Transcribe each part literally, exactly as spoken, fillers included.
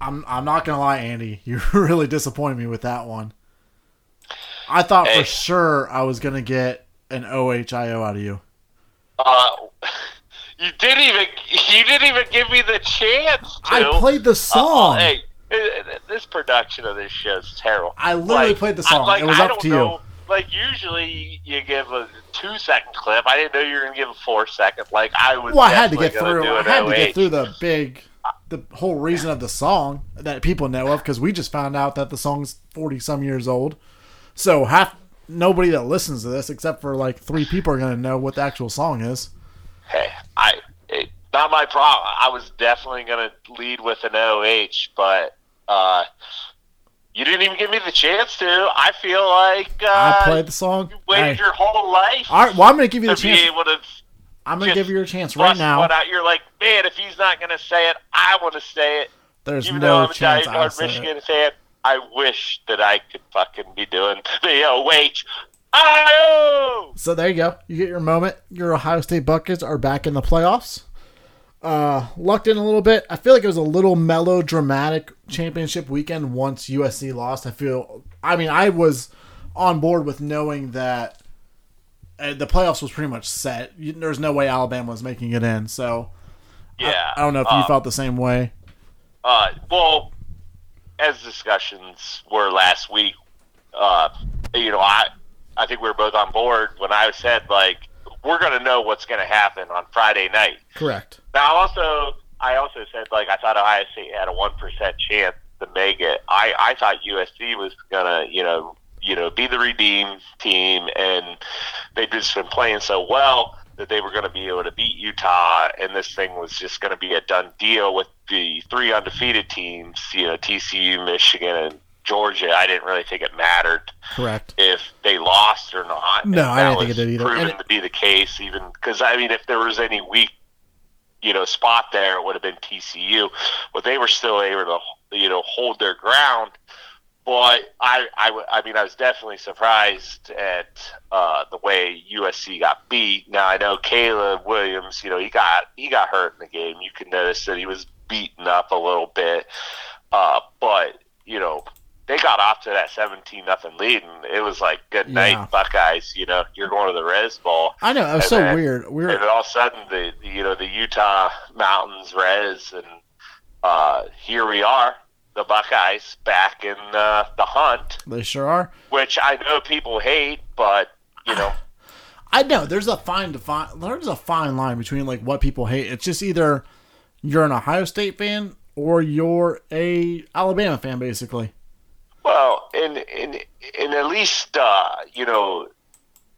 I'm I'm not gonna lie, Andy, you really disappointed me with that one. I thought hey. for sure I was gonna get an O H I O out of you. Uh, you didn't even you didn't even give me the chance to. I played the song. Uh, hey, this production of this show is terrible. I literally like, played the song. I, like, it was I up to know. you. Like, usually you give a two-second clip. I didn't know you were going to give a four-second. Like, I was well, I had to get through. I had O H. to get through the big, the whole reason of the song that people know of, because we just found out that the song's forty-some years old. So half nobody that listens to this, except for, like, three people are going to know what the actual song is. Hey, I it, not my problem. I was definitely going to lead with an O H, but uh you didn't even give me the chance to. I feel like uh, I played the song. You waited hey. your whole life. All right, well, I'm going to give you the chance. To I'm going to give you a chance right now. Out. You're like, man, if he's not going to say it, I want to say it. There's even no I'm chance a I'll say Michigan it. Fan, I wish that I could fucking be doing the O H I O. So there you go. You get your moment. Your Ohio State Buckeyes are back in the playoffs. Uh, lucked in a little bit. I feel like it was a little melodramatic championship weekend once U S C lost. I feel, I mean, I was on board with knowing that the playoffs was pretty much set. There's no way Alabama was making it in. So, yeah, I, I don't know if um, you felt the same way. Uh, well, as discussions were last week, uh, you know, I I think we were both on board when I said, like, we're going to know what's going to happen on Friday night. Correct. Now, also, I also said, like, I thought Ohio State had a one percent chance to make it. I, I thought U S C was going to, you know, you know, be the redeemed team, and they'd just been playing so well that they were going to be able to beat Utah, and this thing was just going to be a done deal with the three undefeated teams, you know, T C U, Michigan, and Georgia. I didn't really think it mattered Correct. if they lost or not. No, I didn't think it did either. Proven it, to be the case, even because I mean, if there was any weak, you know, spot there, it would have been T C U. But they were still able to, you know, hold their ground. But I, I, I mean, I was definitely surprised at uh, the way U S C got beat. Now I know Caleb Williams, you know, he got he got hurt in the game. You could notice that he was beaten up a little bit, uh, but you know. They got off to that seventeen nothing lead, and it was like, good night, yeah. Buckeyes. You know, you're going to the Rose Bowl. I know, it was so then, weird. weird. And all of a sudden, the you know the Utah Mountains Rez, and uh, here we are, the Buckeyes back in uh, the hunt. They sure are. Which I know people hate, but you know, I know there's a fine defi- there's a fine line between like what people hate. It's just either you're an Ohio State fan or you're a Alabama fan, basically. Well, and, and, and at least, uh, you know,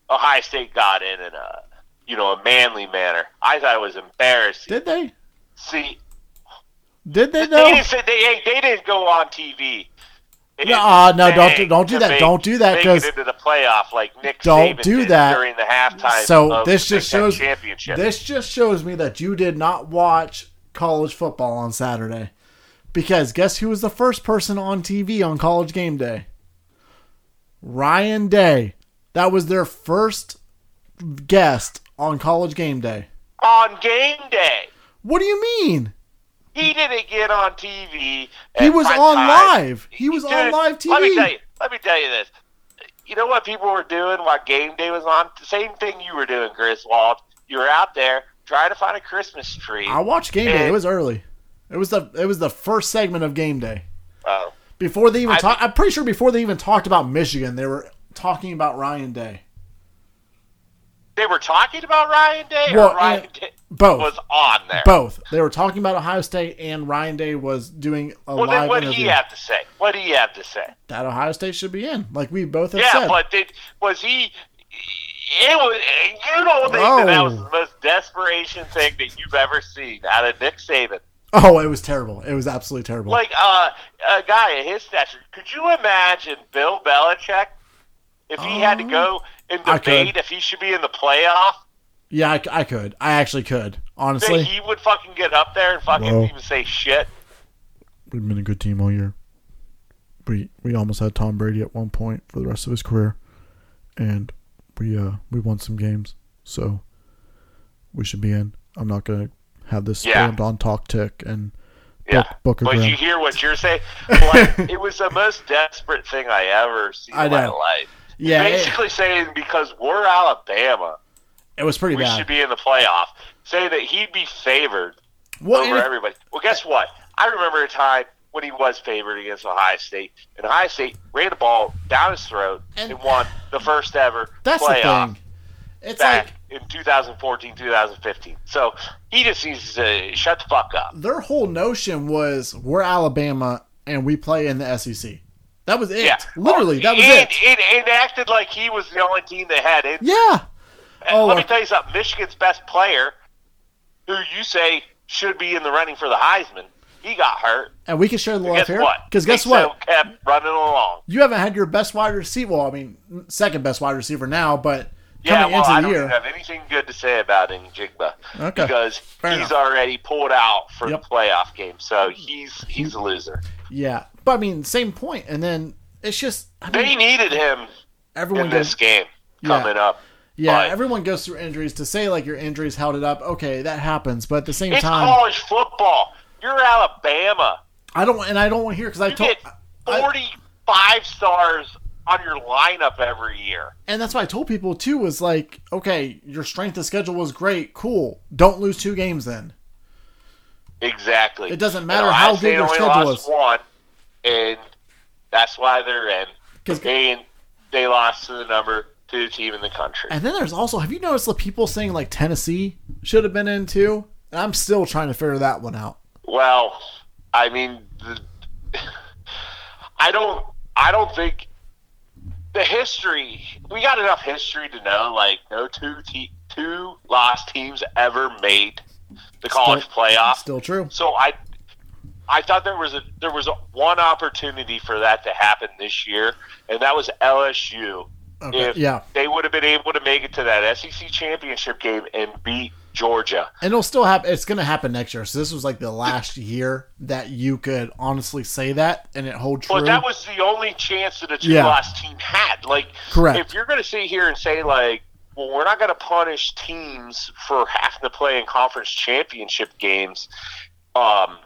Ohio State got in in a, you know, a manly manner. I thought it was embarrassing. Did they? See. Did they, though? They didn't, they, they didn't go on T V. No, uh, no, don't do, don't do that. Make, don't do that. Make it into the playoff like Nick don't Saban do did that. during the halftime so of this just shows, championship. This just shows me that you did not watch college football on Saturday. Because guess who was the first person on T V on College Game Day? Ryan Day. That was their first guest on College Game Day. On Game Day. What do you mean? He didn't get on T V. He was on live. He was on live T V. Let me tell you. Let me tell you this. You know what people were doing while Game Day was on? The same thing you were doing, Griswold. You were out there trying to find a Christmas tree. I watched Game Day. It was early. It was the it was the first segment of Game Day. Oh. Before they even talked, I'm pretty sure before they even talked about Michigan, they were talking about Ryan Day. They were talking about Ryan Day, well, or Ryan Day both was on there. Both. They were talking about Ohio State, and Ryan Day was doing a well, live interview. Well, then what did he have to say? What did he have to say? That Ohio State should be in, like we both have yeah, said. Yeah, but did, was he? It was, you don't think oh. that, that was the most desperation thing that you've ever seen out of Nick Saban. Oh, it was terrible. It was absolutely terrible. Like, uh, a guy of his stature, could you imagine Bill Belichick if he um, had to go and debate if he should be in the playoff? Yeah, I, I could. I actually could, honestly. That he would fucking get up there and fucking well, even say shit. We've been a good team all year. We we almost had Tom Brady at one point for the rest of his career. And we uh, we won some games. So we should be in. I'm not going to have this yeah. on talk tick and Yeah. Booker But Graham. You hear what you're saying? Like, it was the most desperate thing I ever seen I in my life. Yeah, basically it, saying because we're Alabama, it was pretty we bad. We should be in the playoff. Saying that he'd be favored well, over it, everybody. Well, guess what? I remember a time when he was favored against Ohio State, and Ohio State ran the ball down his throat and, and won the first ever that's playoff. The thing. It's back like, in two thousand fourteen, two thousand fifteen. So he just needs to shut the fuck up. Their whole notion was we're Alabama and we play in the S E C. That was it. Yeah. Literally, that was it, it. It It acted like he was the only team that had it. Yeah. Oh, let me tell you something. Michigan's best player, who you say should be in the running for the Heisman, he got hurt. And we can share the love here. Because guess what? Guess what? Kept running along. You haven't had your best wide receiver. Well, I mean, second best wide receiver now, but yeah, coming well, into I the don't year. have anything good to say about Njigba okay. because Fair he's enough. already pulled out for yep. the playoff game. So he's he's a loser. Yeah. But, I mean, same point. And then it's just I – They mean, needed him everyone in goes, this game coming yeah. up. Yeah, but everyone goes through injuries. To say, like, your injuries held it up, okay, that happens. But at the same it's time – It's college football. You're Alabama. I don't – and I don't want to hear because I told – You get forty-five I, stars on your lineup every year. And that's what I told people, too, was like, okay, your strength of schedule was great. Cool. Don't lose two games then. Exactly. It doesn't matter and how good your schedule is. One. And that's why they're in. Because they, they lost to the number two team in the country. And then there's also, have you noticed the people saying like Tennessee should have been in too? And I'm still trying to figure that one out. Well, I mean, the, I don't, I don't think the history. We got enough history to know like no two te- two lost teams ever made the college still, playoff. Still true. So I. I thought there was a there was a, one opportunity for that to happen this year, and that was L S U. Okay, if yeah. they would have been able to make it to that S E C championship game and beat Georgia. And it'll still happen. It's going to happen next year. So this was like the last year that you could honestly say that and it hold true. But that was the only chance that a two yeah. loss team had. Like, correct. If you're going to sit here and say like, well, we're not going to punish teams for having to play in conference championship games, um.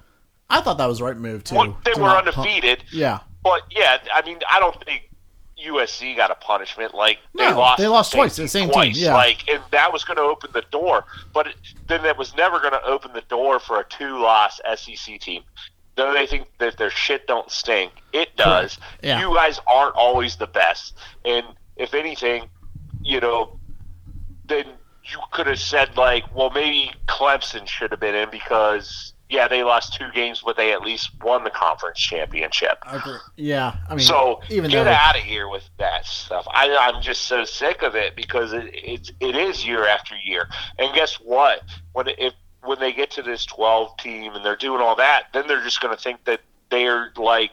I thought that was the right move, too. Well, they were undefeated. Pun- yeah. But, yeah, I mean, I don't think U S C got a punishment. Like, no, they lost, they lost twice. The same twice. team, yeah. Like, and that was going to open the door. But it, then that was never going to open the door for a two-loss S E C team. Though they think that their shit don't stink. It does. Yeah. You guys aren't always the best. And if anything, you know, then you could have said, like, well, maybe Clemson should have been in because – yeah, they lost two games, but they at least won the conference championship. Okay. Yeah, I mean, so even get though... out of here with that stuff. I, I'm just so sick of it because it, it it is year after year. And guess what? When if when they get to this twelve team and they're doing all that, then they're just going to think that they're like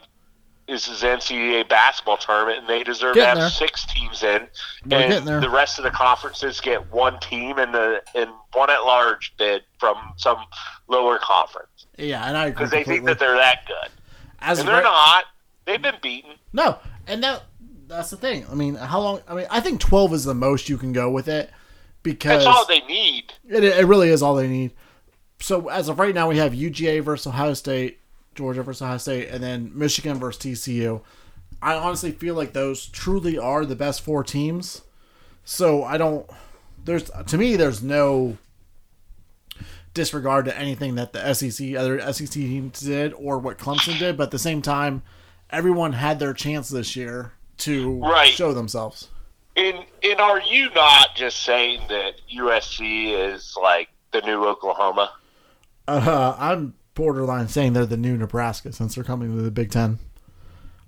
this is N C double A basketball tournament and they deserve getting to have there. six teams in, We're and the rest of the conferences get one team and the and one at large bid from some lower conference. Yeah, and I agree because they think that they're that good, As and they're right, not. They've been beaten. No, and that that's the thing. I mean, how long? I mean, I think twelve is the most you can go with it because that's all they need. It it really is all they need. So as of right now, we have U G A versus Ohio State, Georgia versus Ohio State, and then Michigan versus T C U. I honestly feel like those truly are the best four teams. So I don't – there's to me, there's no disregard to anything that the S E C, other S E C teams did or what Clemson did. But at the same time, everyone had their chance this year to right. show themselves. And, and are you not just saying that U S C is like the new Oklahoma? Uh, I'm – borderline saying they're the new Nebraska since they're coming to the Big Ten.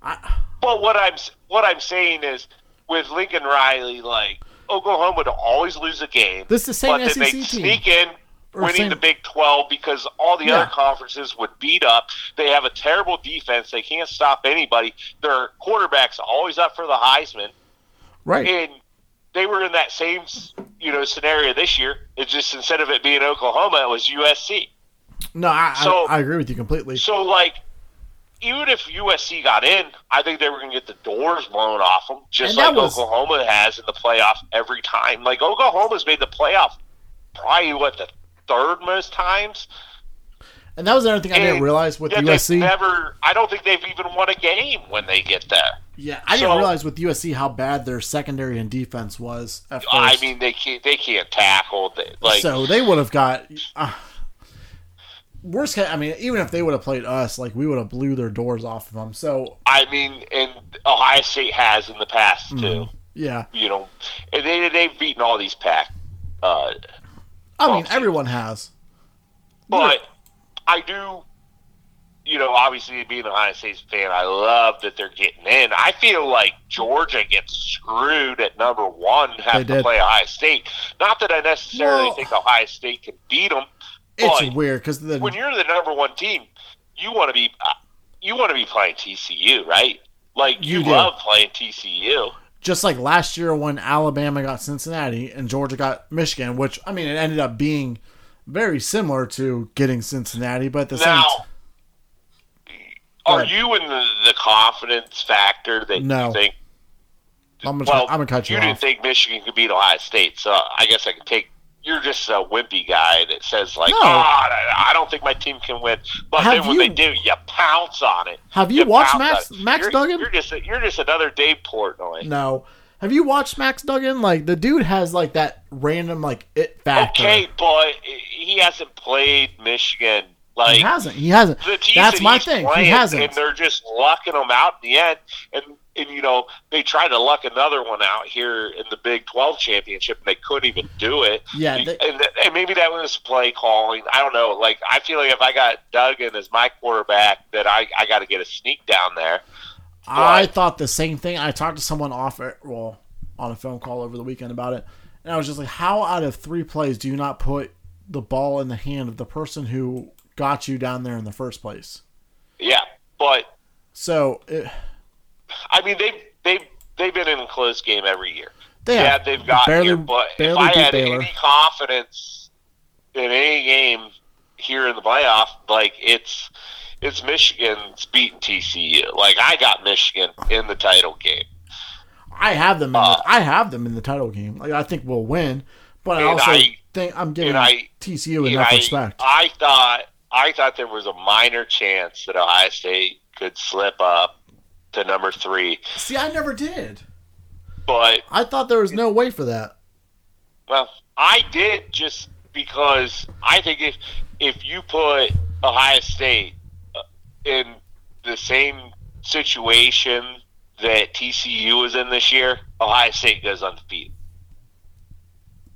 I... Well, what I'm what I'm saying is with Lincoln Riley, like Oklahoma would always lose a game. This is the same but S E C then they'd team. Sneak in, or winning same... the Big twelve because all the yeah. other conferences would beat up. They have a terrible defense. They can't stop anybody. Their quarterback's always up for the Heisman. Right. And they were in that same you know scenario this year. It's just instead of it being Oklahoma, it was U S C. No, I, so, I I agree with you completely. So, like, even if U S C got in, I think they were going to get the doors blown off them, just like was, Oklahoma has in the playoff every time. Like, Oklahoma's made the playoff probably, what, the third most times? And that was another thing I and didn't realize with U S C. Never, I don't think they've even won a game when they get there. Yeah, I so, didn't realize with U S C how bad their secondary and defense was at first. I mean, they can't, they can't tackle. They, like, so they would have got uh, – worst case, I mean, even if they would have played us, like we would have blew their doors off of them. So I mean, and Ohio State has in the past too. Mm-hmm. Yeah. You know, and they, they've beaten all these pack. Uh, I mean, everyone has. But – I do, you know, obviously being an Ohio State fan, I love that they're getting in. I feel like Georgia gets screwed at number one having to play Ohio State. Not that I necessarily well, think Ohio State can beat them. It's weird because when you're the number one team, you want to be you want to be playing T C U, right? Like you, you love playing T C U. Just like last year when Alabama got Cincinnati and Georgia got Michigan, which I mean, it ended up being very similar to getting Cincinnati, but at the now, same t- are you in the, the confidence factor that no. you think? I'm gonna, well, I'm gonna cut you, you off. You didn't think Michigan could beat Ohio State, so I guess I could take. You're just a wimpy guy that says like, no. oh, I don't think my team can win, but have then when you, they do, you pounce on it. Have you, you watched Max Max you're, Duggan? You're just you're just another Dave Portnoy. No. Have you watched Max Duggan? Like, the dude has, like, that random, like, it factor. Okay, but he hasn't played Michigan. Like, he hasn't. He hasn't. That's my thing. He hasn't. And they're just lucking them out in the end. And, and, you know, they tried to luck another one out here in the Big twelve championship, and they couldn't even do it. Yeah. They, and, and maybe that was play calling. I don't know. Like, I feel like if I got Duggan as my quarterback, that I, I got to get a sneak down there. But I thought the same thing. I talked to someone off, well, on a phone call over the weekend about it, and I was just like, "How out of three plays do you not put the ball in the hand of the person who got you down there in the first place?" Yeah, but so it, I mean, they've they've they've been in a close game every year. They yeah, have, they've got barely, here, but if I had Baylor. any confidence in any game here in the playoff, like it's. It's Michigan's beating T C U. Like, I got Michigan in the title game. I have them. In uh, the, I have them in the title game. Like, I think we'll win, but I also I, think I'm giving I, T C U enough I, respect. I thought I thought there was a minor chance that Ohio State could slip up to number three. See, I never did. But I thought there was no way for that. Well, I did just because I think if if you put Ohio State in the same situation that T C U was in this year, Ohio State goes undefeated.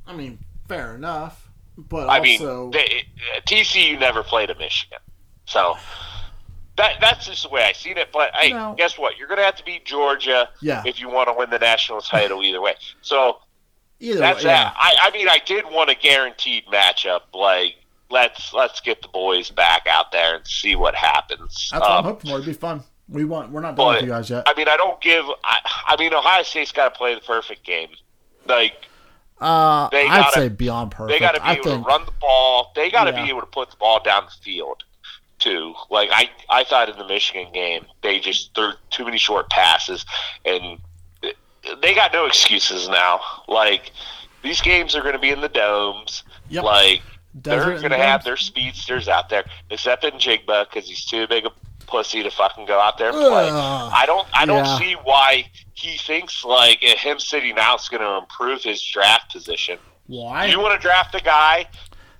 I mean, fair enough, but I also... mean, they, T C U never played a Michigan, so that that's just the way I seen it. But hey, no. guess what? You're going to have to beat Georgia yeah. if you want to win the national title. Either way, so either that's way, yeah. that. I, I mean, I did want a guaranteed matchup, like. Let's let's get the boys back out there and see what happens. That's um, what I'm hoping for. It'd be fun. We want we're not done but, with you guys yet. I mean, I don't give. I, I mean, Ohio State's got to play the perfect game. Like, uh, they gotta, I'd say beyond perfect. They got to be I able think, to run the ball. They got to yeah. be able to put the ball down the field too. Like I, I thought in the Michigan game, they just threw too many short passes, and they got no excuses now. Like these games are going to be in the domes. Yep. Like. Desert They're going to have their speedsters out there, except in Njigba because he's too big a pussy to fucking go out there and play. Ugh, I don't I don't yeah. see why he thinks, like, him sitting out is going to improve his draft position. Why? You want to draft a guy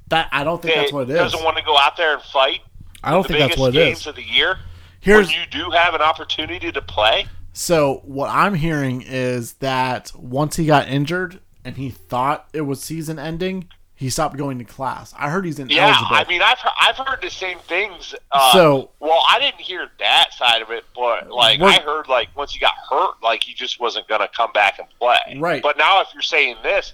that I don't think that that's what it is. Doesn't want to go out there and fight. I don't think that's what it is. The biggest games of the year Here's, when you do have an opportunity to play. So what I'm hearing is that once he got injured and he thought it was season ending – he stopped going to class. I heard he's ineligible. Yeah, I mean, I've heard, I've heard the same things. Uh, so, well, I didn't hear that side of it, but like I heard, like once he got hurt, like he just wasn't going to come back and play. Right. But now, if you're saying this,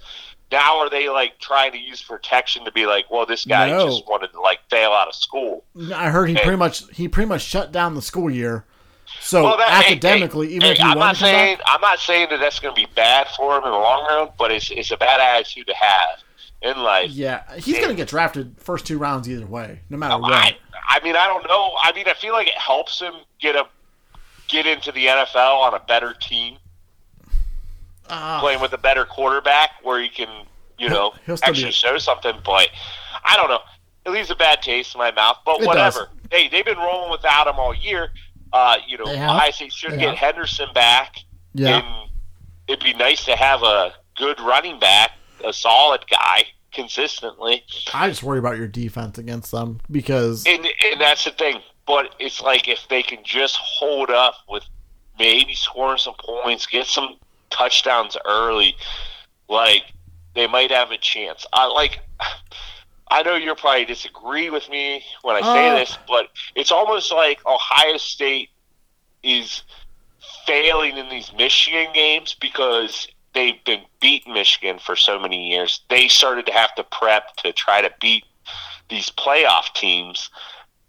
now are they like trying to use protection to be like, well, this guy no. just wanted to like fail out of school? I heard he and, pretty much he pretty much shut down the school year. So well, that, academically, hey, hey, even hey, if you I'm not saying back, I'm not saying that that's going to be bad for him in the long run, but it's it's a bad attitude to have. In life, yeah, he's going to get drafted first two rounds either way, no matter what. I, I mean, I don't know. I mean, I feel like it helps him get a get into the N F L on a better team, uh, playing with a better quarterback, where he can, you know, actually be... show something. But I don't know. it leaves a bad taste in my mouth, but it whatever. Does. Hey, they've been rolling without him all year. Uh, you know, I think should they get have. Henderson back. Yeah. And it'd be nice to have a good running back, a solid guy consistently. I just worry about your defense against them because, and, and that's the thing. But it's like if they can just hold up with maybe scoring some points, get some touchdowns early, like they might have a chance. I like. I know you're probably disagree with me when I say uh, this, but it's almost like Ohio State is failing in these Michigan games because they've been beating Michigan for so many years. They started to have to prep to try to beat these playoff teams,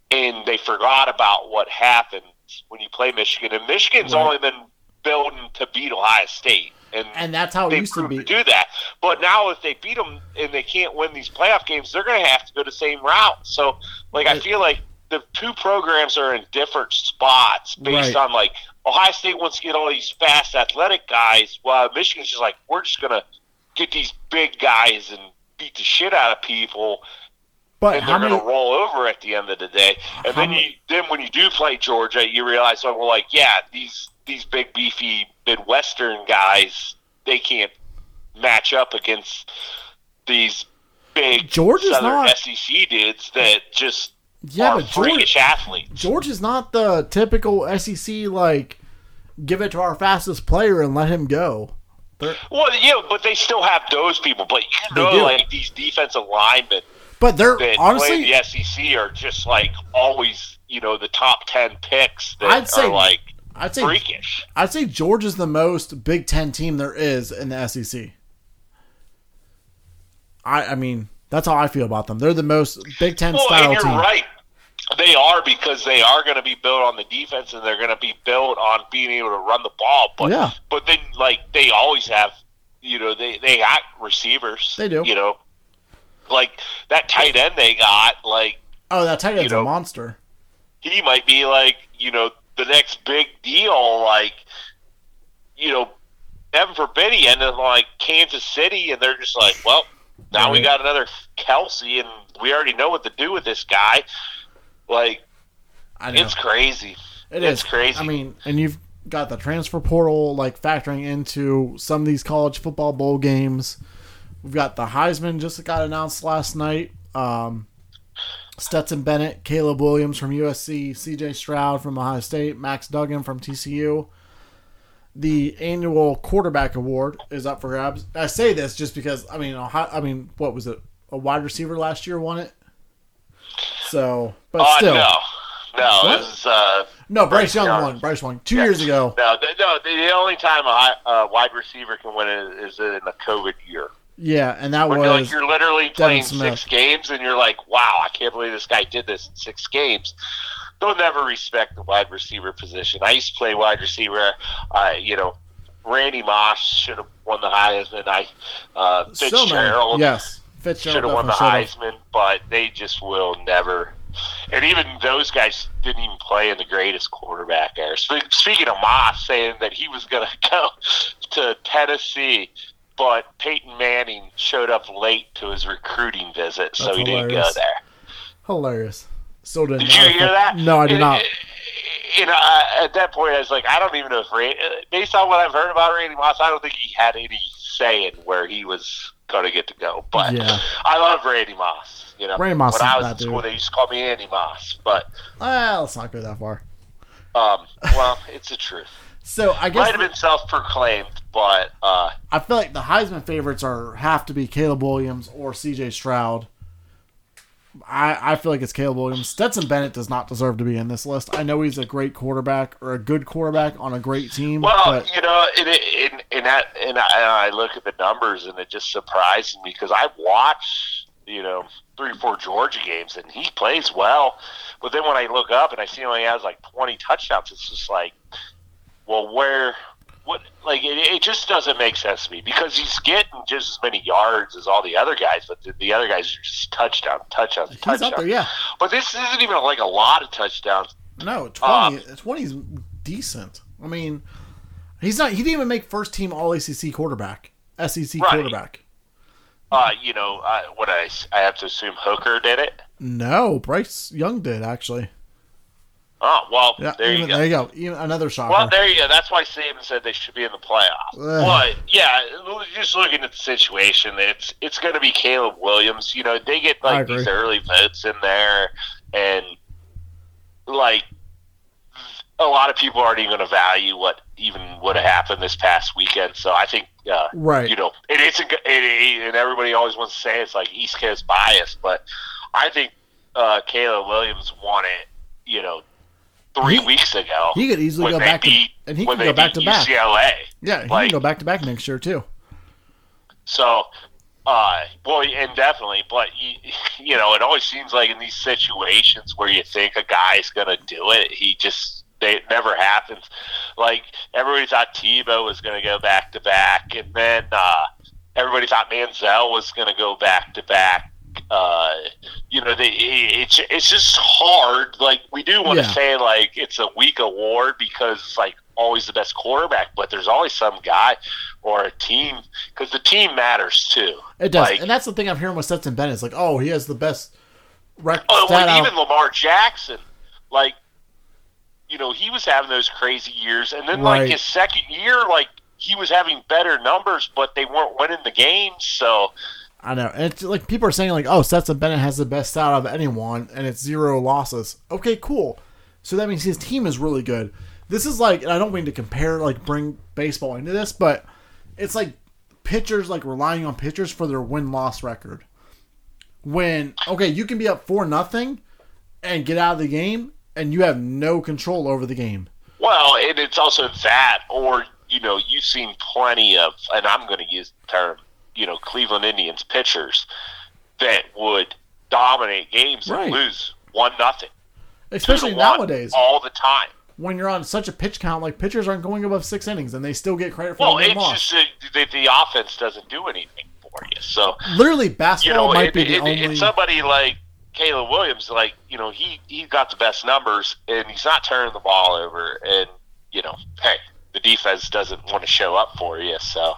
and they forgot about what happens when you play Michigan. And Michigan's right. only been building to beat Ohio State. And, and that's how they used to be. Do that. But now if they beat them and they can't win these playoff games, they're going to have to go the same route. So, like, right. I feel like the two programs are in different spots based right. on, like, Ohio State wants to get all these fast athletic guys, while Michigan's just like, we're just going to get these big guys and beat the shit out of people. But and they're going to roll over at the end of the day. And then you, then when you do play Georgia, you realize, oh, well, like, yeah, these these big, beefy Midwestern guys, they can't match up against these big Georgia's Southern not, S E C dudes that just yeah, are freakish George, athletes. Georgia's not the typical S E C, like, give it to our fastest player and let him go. They're, well, yeah, but they still have those people. But you know, like, these defensive linemen – But they're that honestly the S E C are just like always, you know, the top ten picks that I'd say, are like I'd say, freakish. I'd say Georgia's the most Big Ten team there is in the S E C. I I mean, that's how I feel about them. They're the most Big Ten well, style and you're team. Right. They are because they are going to be built on the defense and they're going to be built on being able to run the ball. But yeah. but then like they always have, you know, they they got receivers. They do, you know. Like, that tight end they got, like... Oh, that tight end's you know, a monster. He might be, like, you know, the next big deal, like, you know, heaven forbid he ended up, like, Kansas City, and they're just like, well, now we got another Kelsey, and we already know what to do with this guy. Like, I know. It's crazy. It it's is. crazy. I mean, and you've got the transfer portal, like, factoring into some of these college football bowl games. We've got the Heisman just got announced last night. Um, Stetson Bennett, Caleb Williams from U S C, C J Stroud from Ohio State, Max Duggan from T C U. The annual quarterback award is up for grabs. I say this just because I mean, Ohio, I mean, what was it? A wide receiver last year won it. So, but uh, still, no, no, what? it was uh, no. Bryce, Bryce Young no. won. Bryce Young two yeah. years ago. No, no. The only time a uh, wide receiver can win it is in a COVID year. Yeah, and that was like you're literally playing six games, and you're like, "Wow, I can't believe this guy did this in six games." They'll never respect the wide receiver position. I used to play wide receiver. Uh, you know, Randy Moss should have won the Heisman. I uh, Fitzgerald, yes, Fitzgerald should have won the Heisman, but they just will never. And even those guys didn't even play in the greatest quarterback era. Speaking of Moss, saying that he was going to go to Tennessee. But Peyton Manning showed up late to his recruiting visit, That's so he hilarious. didn't go there. Hilarious. So did did you hear it. that? No, I did and, not. You know, I, at that point, I was like, I don't even know if Randy, based on what I've heard about Randy Moss, I don't think he had any say in where he was going to get to go. But yeah. I love Randy Moss. You know, Randy Moss when I was in school, dude. They used to call me Andy Moss. But well, let's not go that far. Um, well, it's the truth. So I guess might have been self-proclaimed, but uh, I feel like the Heisman favorites are have to be Caleb Williams or C J Stroud. I, I feel like it's Caleb Williams. Stetson Bennett does not deserve to be in this list. I know he's a great quarterback or a good quarterback on a great team. Well, but... you know, and, and, and, that, and, I, and I look at the numbers, and it just surprised me because I watch, you know, three or four Georgia games, and he plays well. But then when I look up and I see him, he has like twenty touchdowns. It's just like. Well, where, what, like, it, it just doesn't make sense to me because he's getting just as many yards as all the other guys, but the, the other guys are just touchdown, touchdown, he's touchdown. Up there, yeah. But this isn't even like a lot of touchdowns. No, twenty, um, twenty's decent. I mean, he's not, he didn't even make first team all A C C quarterback, S E C right. quarterback. Uh, you know, uh, what I, I have to assume Hooker did it. No, Bryce Young did, actually. Oh, well, yeah, there, even, you there you go. There you go. Another shocker. Well, there you go. That's why Saban said they should be in the playoffs. Ugh. But, yeah, just looking at the situation, it's it's going to be Caleb Williams. You know, they get, like, these early votes in there, and, like, a lot of people aren't even going to value what even would have happened this past weekend. So I think, uh, right. you know, it, it's a, it, it, and everybody always wants to say it's, like, East Coast bias, but I think uh, Caleb Williams won it, you know, Three he, weeks ago, he could easily go back beat, to and he could go back to back. U C L A, yeah, he like, can go back to back next year too. So, uh, boy, and definitely, but you, you know, it always seems like in these situations where you think a guy's gonna do it, he just they, it never happens. Like everybody thought Tebow was gonna go back to back, and then uh, everybody thought Manziel was gonna go back to back. Uh, you know, they, it's it's just hard. Like, we do want yeah. to say, like, it's a weak award because it's, like, always the best quarterback, but there's always some guy or a team because the team matters, too. It does. Like, and that's the thing I'm hearing with Stetson Bennett. It's like, oh, he has the best record. Oh, well, even Lamar Jackson, like, you know, he was having those crazy years. And then, right. like, his second year, like, he was having better numbers, but they weren't winning the games, so... I know. And it's like people are saying, like, oh, Stetson Bennett has the best out of anyone, and it's zero losses. Okay, cool. So that means his team is really good. This is like, and I don't mean to compare, like, bring baseball into this, but it's like pitchers, like, relying on pitchers for their win-loss record. When, okay, you can be up four nothing and get out of the game, and you have no control over the game. Well, and it's also that, or, you know, you've seen plenty of, and I'm going to use the term, you know, Cleveland Indians pitchers that would dominate games right. and lose one nothing, especially nowadays, all the time. When you're on such a pitch count, like pitchers aren't going above six innings, and they still get credit for. Well, it's just uh, the, the offense doesn't do anything for you. So literally, basketball you know, might it, be the it, only. It's somebody like Caleb Williams, like you know, he he got the best numbers, and he's not turning the ball over, and you know, hey, the defense doesn't want to show up for you, so.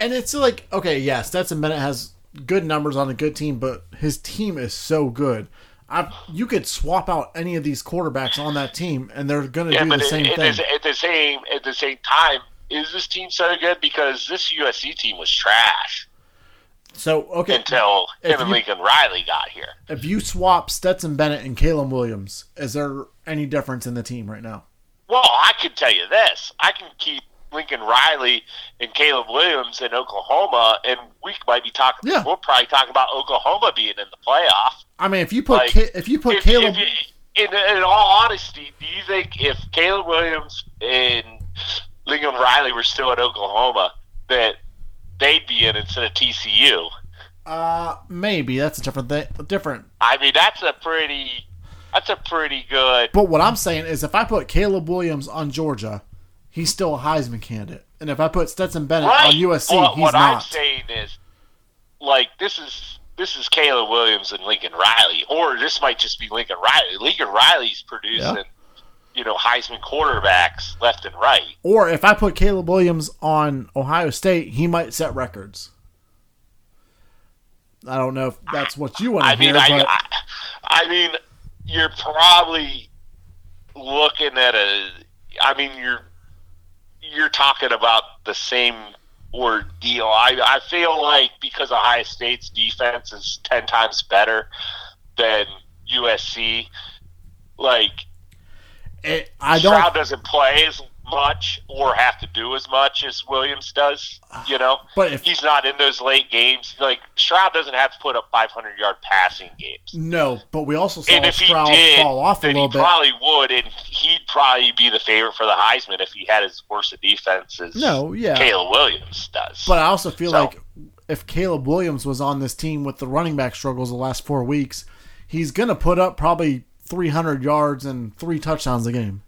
And it's like, okay, yes, Stetson Bennett has good numbers on a good team, but his team is so good. I've, you could swap out any of these quarterbacks on that team, and they're going to yeah, do the it, same it thing. Is, at, the same, at the same time, is this team so good? Because this U S C team was trash. So okay, until him and Lincoln Riley got here. If you swap Stetson Bennett and Caleb Williams, is there any difference in the team right now? Well, I can tell you this. I can keep Lincoln Riley and Caleb Williams in Oklahoma, and we might be talking. Yeah. We're probably talking about Oklahoma being in the playoff. I mean, if you put like, K, if you put if, Caleb, if you, in, in all honesty, do you think if Caleb Williams and Lincoln Riley were still at Oklahoma, that they'd be in instead of T C U? Uh, maybe that's a different thing. Different. I mean, that's a pretty. That's a pretty good. But what I'm saying is, if I put Caleb Williams on Georgia, he's still a Heisman candidate. And if I put Stetson Bennett right. on U S C, well, he's what not. What I'm saying is, like, this is this is Caleb Williams and Lincoln Riley, or this might just be Lincoln Riley. Lincoln Riley's producing, yeah. you know, Heisman quarterbacks left and right. Or if I put Caleb Williams on Ohio State, he might set records. I don't know if that's what you want to I hear. Mean, I, but... I, I mean, you're probably looking at a – I mean, you're – You're talking about the same ordeal. I, I feel like because Ohio State's defense is ten times better than U S C, like it, I don't, Stroud doesn't play as much or have to do as much as Williams does. You know, but if, he's not in those late games. Like Stroud doesn't have to put up five hundred yard passing games. No, but we also saw Stroud did, fall off a little bit. He probably would, and he'd probably be the favorite for the Heisman if he had as worse a defense as no, yeah. Caleb Williams does. But I also feel so, like if Caleb Williams was on this team with the running back struggles the last four weeks, he's gonna put up probably three hundred yards and three touchdowns a game.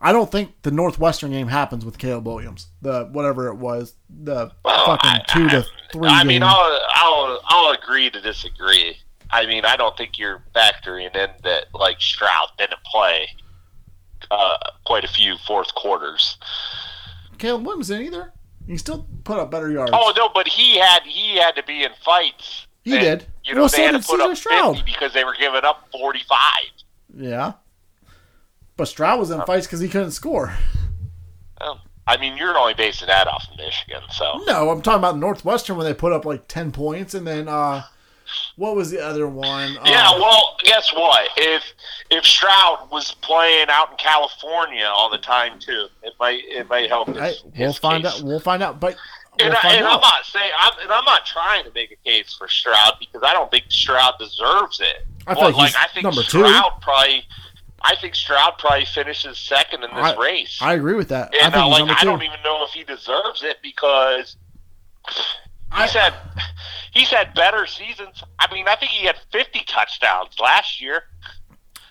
I don't think the Northwestern game happens with Caleb Williams. The whatever it was, the well, fucking I, two I, to three. I game. mean, I'll, I'll I'll agree to disagree. I mean, I don't think you're factoring in that like Stroud didn't play uh, quite a few fourth quarters. Caleb Williams didn't either. He still put up better yards. Oh no, but he had he had to be in fights. He did. You know, well, they so had to put C J up Stroud. fifty because they were giving up forty-five. Yeah. But Stroud was in um, fights because he couldn't score. Well, I mean, you're only basing that off of Michigan, so. No, I'm talking about Northwestern when they put up like ten points, and then uh, what was the other one? Yeah, uh, well, guess what? If if Stroud was playing out in California all the time too, it might it might help. His, right. We'll his find case. out. We'll find out. But we'll and, I, and out. I'm not saying, I'm, and I'm not trying to make a case for Stroud because I don't think Stroud deserves it. I well, like I think number Stroud two. probably. I think Stroud probably finishes second in this I, race. I agree with that. And I, think uh, like, I don't even know if he deserves it because he's I, had he's had better seasons. I mean, I think he had fifty touchdowns last year.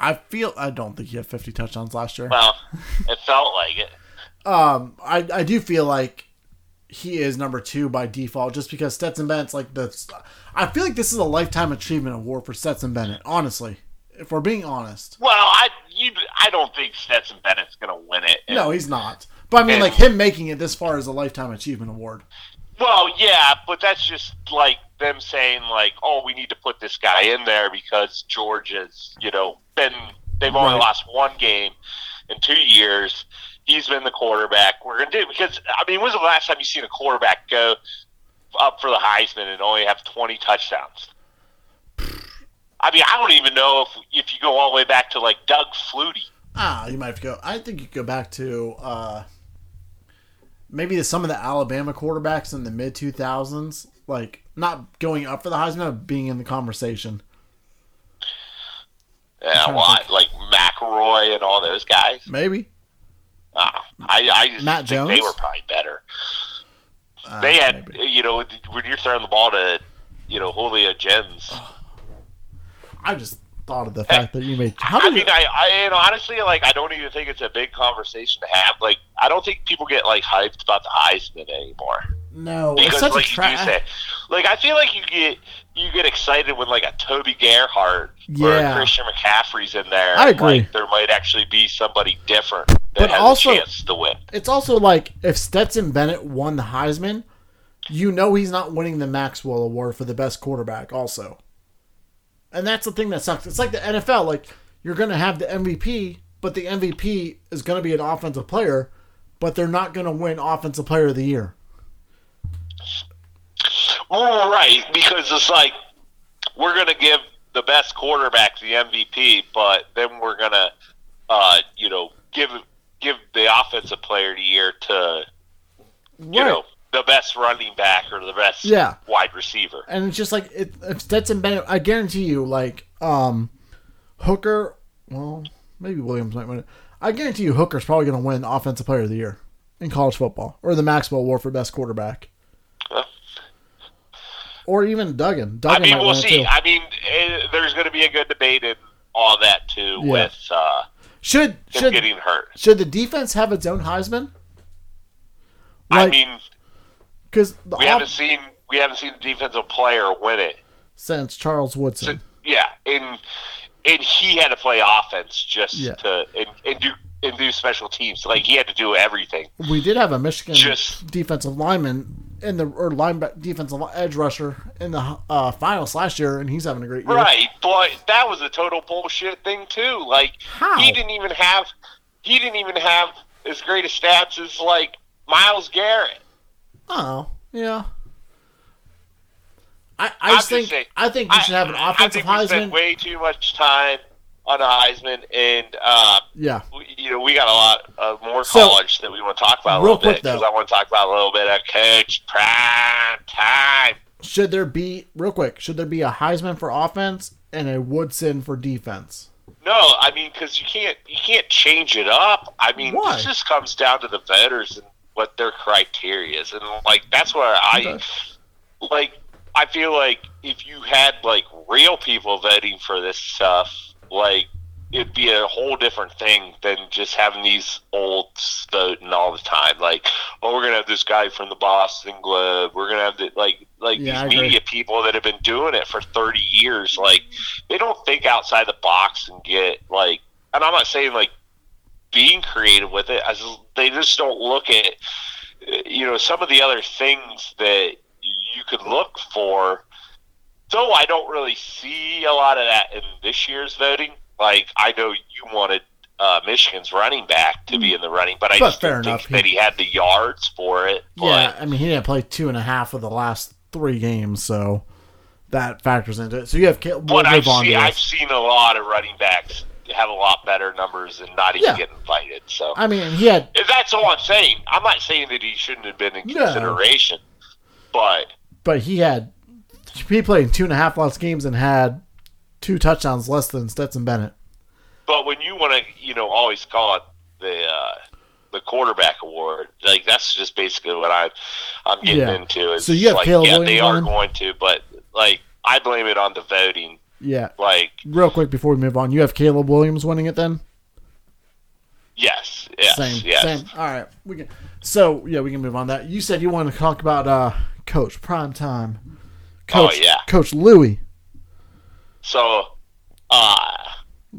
I feel I don't think he had fifty touchdowns last year. Well, it felt like it. Um, I I do feel like he is number two by default just because Stetson Bennett's like the. I feel like this is a lifetime achievement award for Stetson Bennett. Honestly. If we're being honest. Well, I you, I don't think Stetson Bennett's going to win it. And, no, he's not. But, I mean, and, like, him making it this far is a Lifetime Achievement Award. Well, yeah, but that's just, like, them saying, like, oh, we need to put this guy in there because Georgia's, you know, been they've only right. lost one game in two years. He's been the quarterback. We're going to do it because, I mean, when's the last time you seen a quarterback go up for the Heisman and only have twenty touchdowns? I mean, I don't even know if if you go all the way back to, like, Doug Flutie. Ah, you might have to go. I think you could go back to uh, maybe the, some of the Alabama quarterbacks in the mid two thousands. Like, not going up for the Heisman, but being in the conversation. Yeah, well, I, like McElroy and all those guys. Maybe. Uh, I, I just Matt think Jones? They were probably better. Uh, they had, maybe. You know, when you're throwing the ball to, you know, Julio Jones. I just thought of the fact that you made. How I mean, I, I and honestly, like, I don't even think it's a big conversation to have. Like, I don't think people get like hyped about the Heisman anymore. No, because it's such like a tra- you do say, like I feel like you get you get excited when like a Toby Gerhart yeah. or a Christian McCaffrey's in there. I agree. Like, there might actually be somebody different that but has also, a chance to win. It's also like if Stetson Bennett won the Heisman, you know he's not winning the Maxwell Award for the best quarterback. Also. And that's the thing that sucks. It's like the N F L. Like, you're going to have the M V P, but the M V P is going to be an offensive player, but they're not going to win Offensive Player of the Year. Well, right, because it's like we're going to give the best quarterback the M V P, but then we're going to, uh, you know, give give the Offensive Player of the Year to, right. you know, the best running back or the best yeah. wide receiver. And it's just like, it, if Stetson Bennett, I guarantee you, like, um, Hooker, well, maybe Williams might win it. I guarantee you Hooker's probably going to win Offensive Player of the Year in college football or the Maxwell Award for best quarterback. Huh. Or even Duggan. Duggan I mean, might we'll win see. It too. I mean, it, there's going to be a good debate in all that, too, yeah. with uh, should, should getting hurt. Should the defense have its own Heisman? Like, I mean... Because we haven't op- seen we haven't seen a defensive player win it since Charles Woodson. So, yeah, and and he had to play offense just yeah. to and, and do and do special teams. Like he had to do everything. We did have a Michigan just, defensive lineman in the or linebacker defensive edge rusher in the uh, finals last year, and he's having a great year. Right, but that was a total bullshit thing too. Like How? he didn't even have he didn't even have as great a stats as like Myles Garrett. Oh, yeah. I I just think saying, I think you should have an offensive Heisman. I think we spent way too much time on a Heisman, and uh, yeah, we, you know we got a lot of more college so, that we want to talk about a little quick, bit because I want to talk about a little bit of Coach Prime Time. Should there be real quick? Should there be a Heisman for offense and a Woodson for defense? No, I mean because you can't you can't change it up. I mean Why? This just comes down to the voters and what their criteria is, and like that's where I like I feel like if you had like real people voting for this stuff, like it'd be a whole different thing than just having these olds voting all the time, like oh we're gonna have this guy from the Boston Globe, we're gonna have the, like like yeah, these media people that have been doing it for thirty years, like they don't think outside the box and get like, and I'm not saying like being creative with it, as they just don't look at, you know, some of the other things that you could look for So I don't really see a lot of that in this year's voting. Like, I know you wanted uh, Michigan's running back to be in the running, but I but just don't enough. think he, that he had the yards for it. But, yeah, I mean, he didn't play two and a half of the last three games, so that factors into it. So you have Caleb Williams. I've, see, I've seen a lot of running backs have a lot better numbers and not even yeah. get invited. So I mean, he had. That's all I'm saying. I'm not saying that he shouldn't have been in consideration, no. but but he had. He played two and a half last games and had two touchdowns less than Stetson Bennett. But when you want to, you know, always call it the uh, the quarterback award, like that's just basically what I'm I'm getting yeah. into. It's so you have like, Caleb yeah, Williams they are on. going to, but like I blame it on the voting. Yeah. Like real quick before we move on, you have Caleb Williams winning it then. Yes. Yes. Same. Yes. Same. All right. We can. So yeah, we can move on. That you said you wanted to talk about uh, Coach Prime Time. Coach, oh, yeah. Coach Louis. So, uh...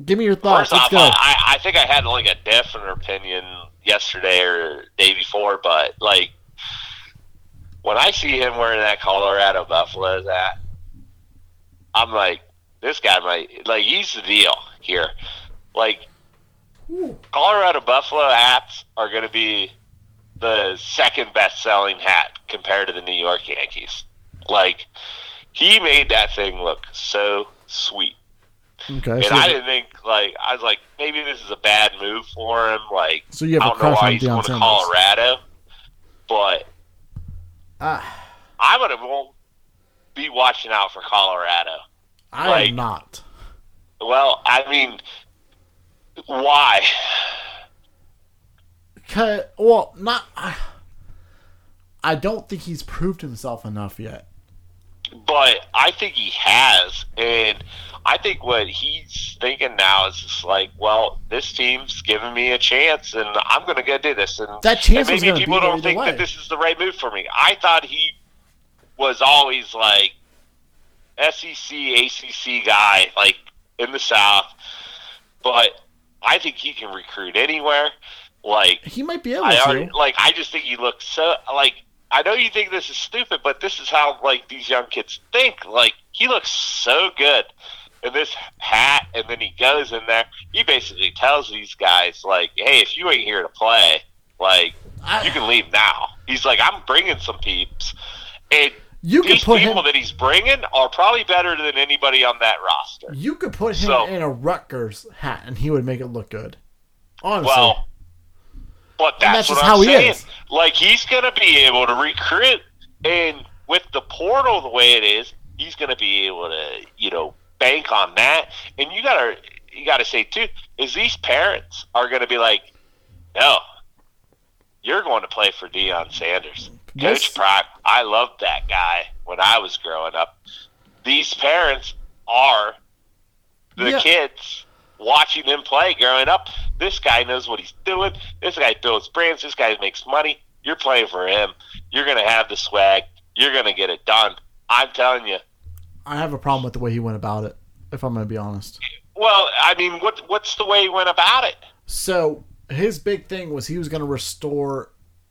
give me your thoughts. First off, I, I think I had, like, a different opinion yesterday or day before, but, like, when I see him wearing that Colorado Buffalo, that, I'm like, this guy might... Like, he's the deal here. Like, Ooh. Colorado Buffalo hats are going to be the second best-selling hat compared to the New York Yankees. Like, he made that thing look so sweet. Okay, and so I didn't think, like, I was like, maybe this is a bad move for him. Like, so you have I don't know why he's Deion going Sanders. to Colorado. But uh, I'm going to be watching out for Colorado. I like, am not. Well, I mean, why? Well, not – I don't think he's proved himself enough yet. But I think he has, and I think what he's thinking now is just like, well, this team's giving me a chance, and I'm going to go do this. And, that chance and maybe people don't think way. that this is the right move for me. I thought he was always like S E C, A C C guy, like in the South. But I think he can recruit anywhere. Like he might be able I already, to. Like I just think he looks so like. I know you think this is stupid, but this is how, like, these young kids think. Like, he looks so good in this hat, and then he goes in there. He basically tells these guys, like, hey, if you ain't here to play, like, I, you can leave now. He's like, I'm bringing some peeps. And you these people him, that he's bringing are probably better than anybody on that roster. You could put him so, in a Rutgers hat, and he would make it look good. Honestly. Well, But that's, that's what I'm how saying. He is. Like, he's going to be able to recruit. And with the portal the way it is, he's going to be able to, you know, bank on that. And you got to you gotta say, too, is these parents are going to be like, no, you're going to play for Deion Sanders. Yes. Coach Prime, I loved that guy when I was growing up. These parents are the yeah. kids watching him play growing up. This guy knows what he's doing. This guy builds brands. This guy makes money. You're playing for him. You're going to have the swag. You're going to get it done. I'm telling you. I have a problem with the way he went about it, if I'm going to be honest. Well, I mean, what what's the way he went about it? So his big thing was he was going to restore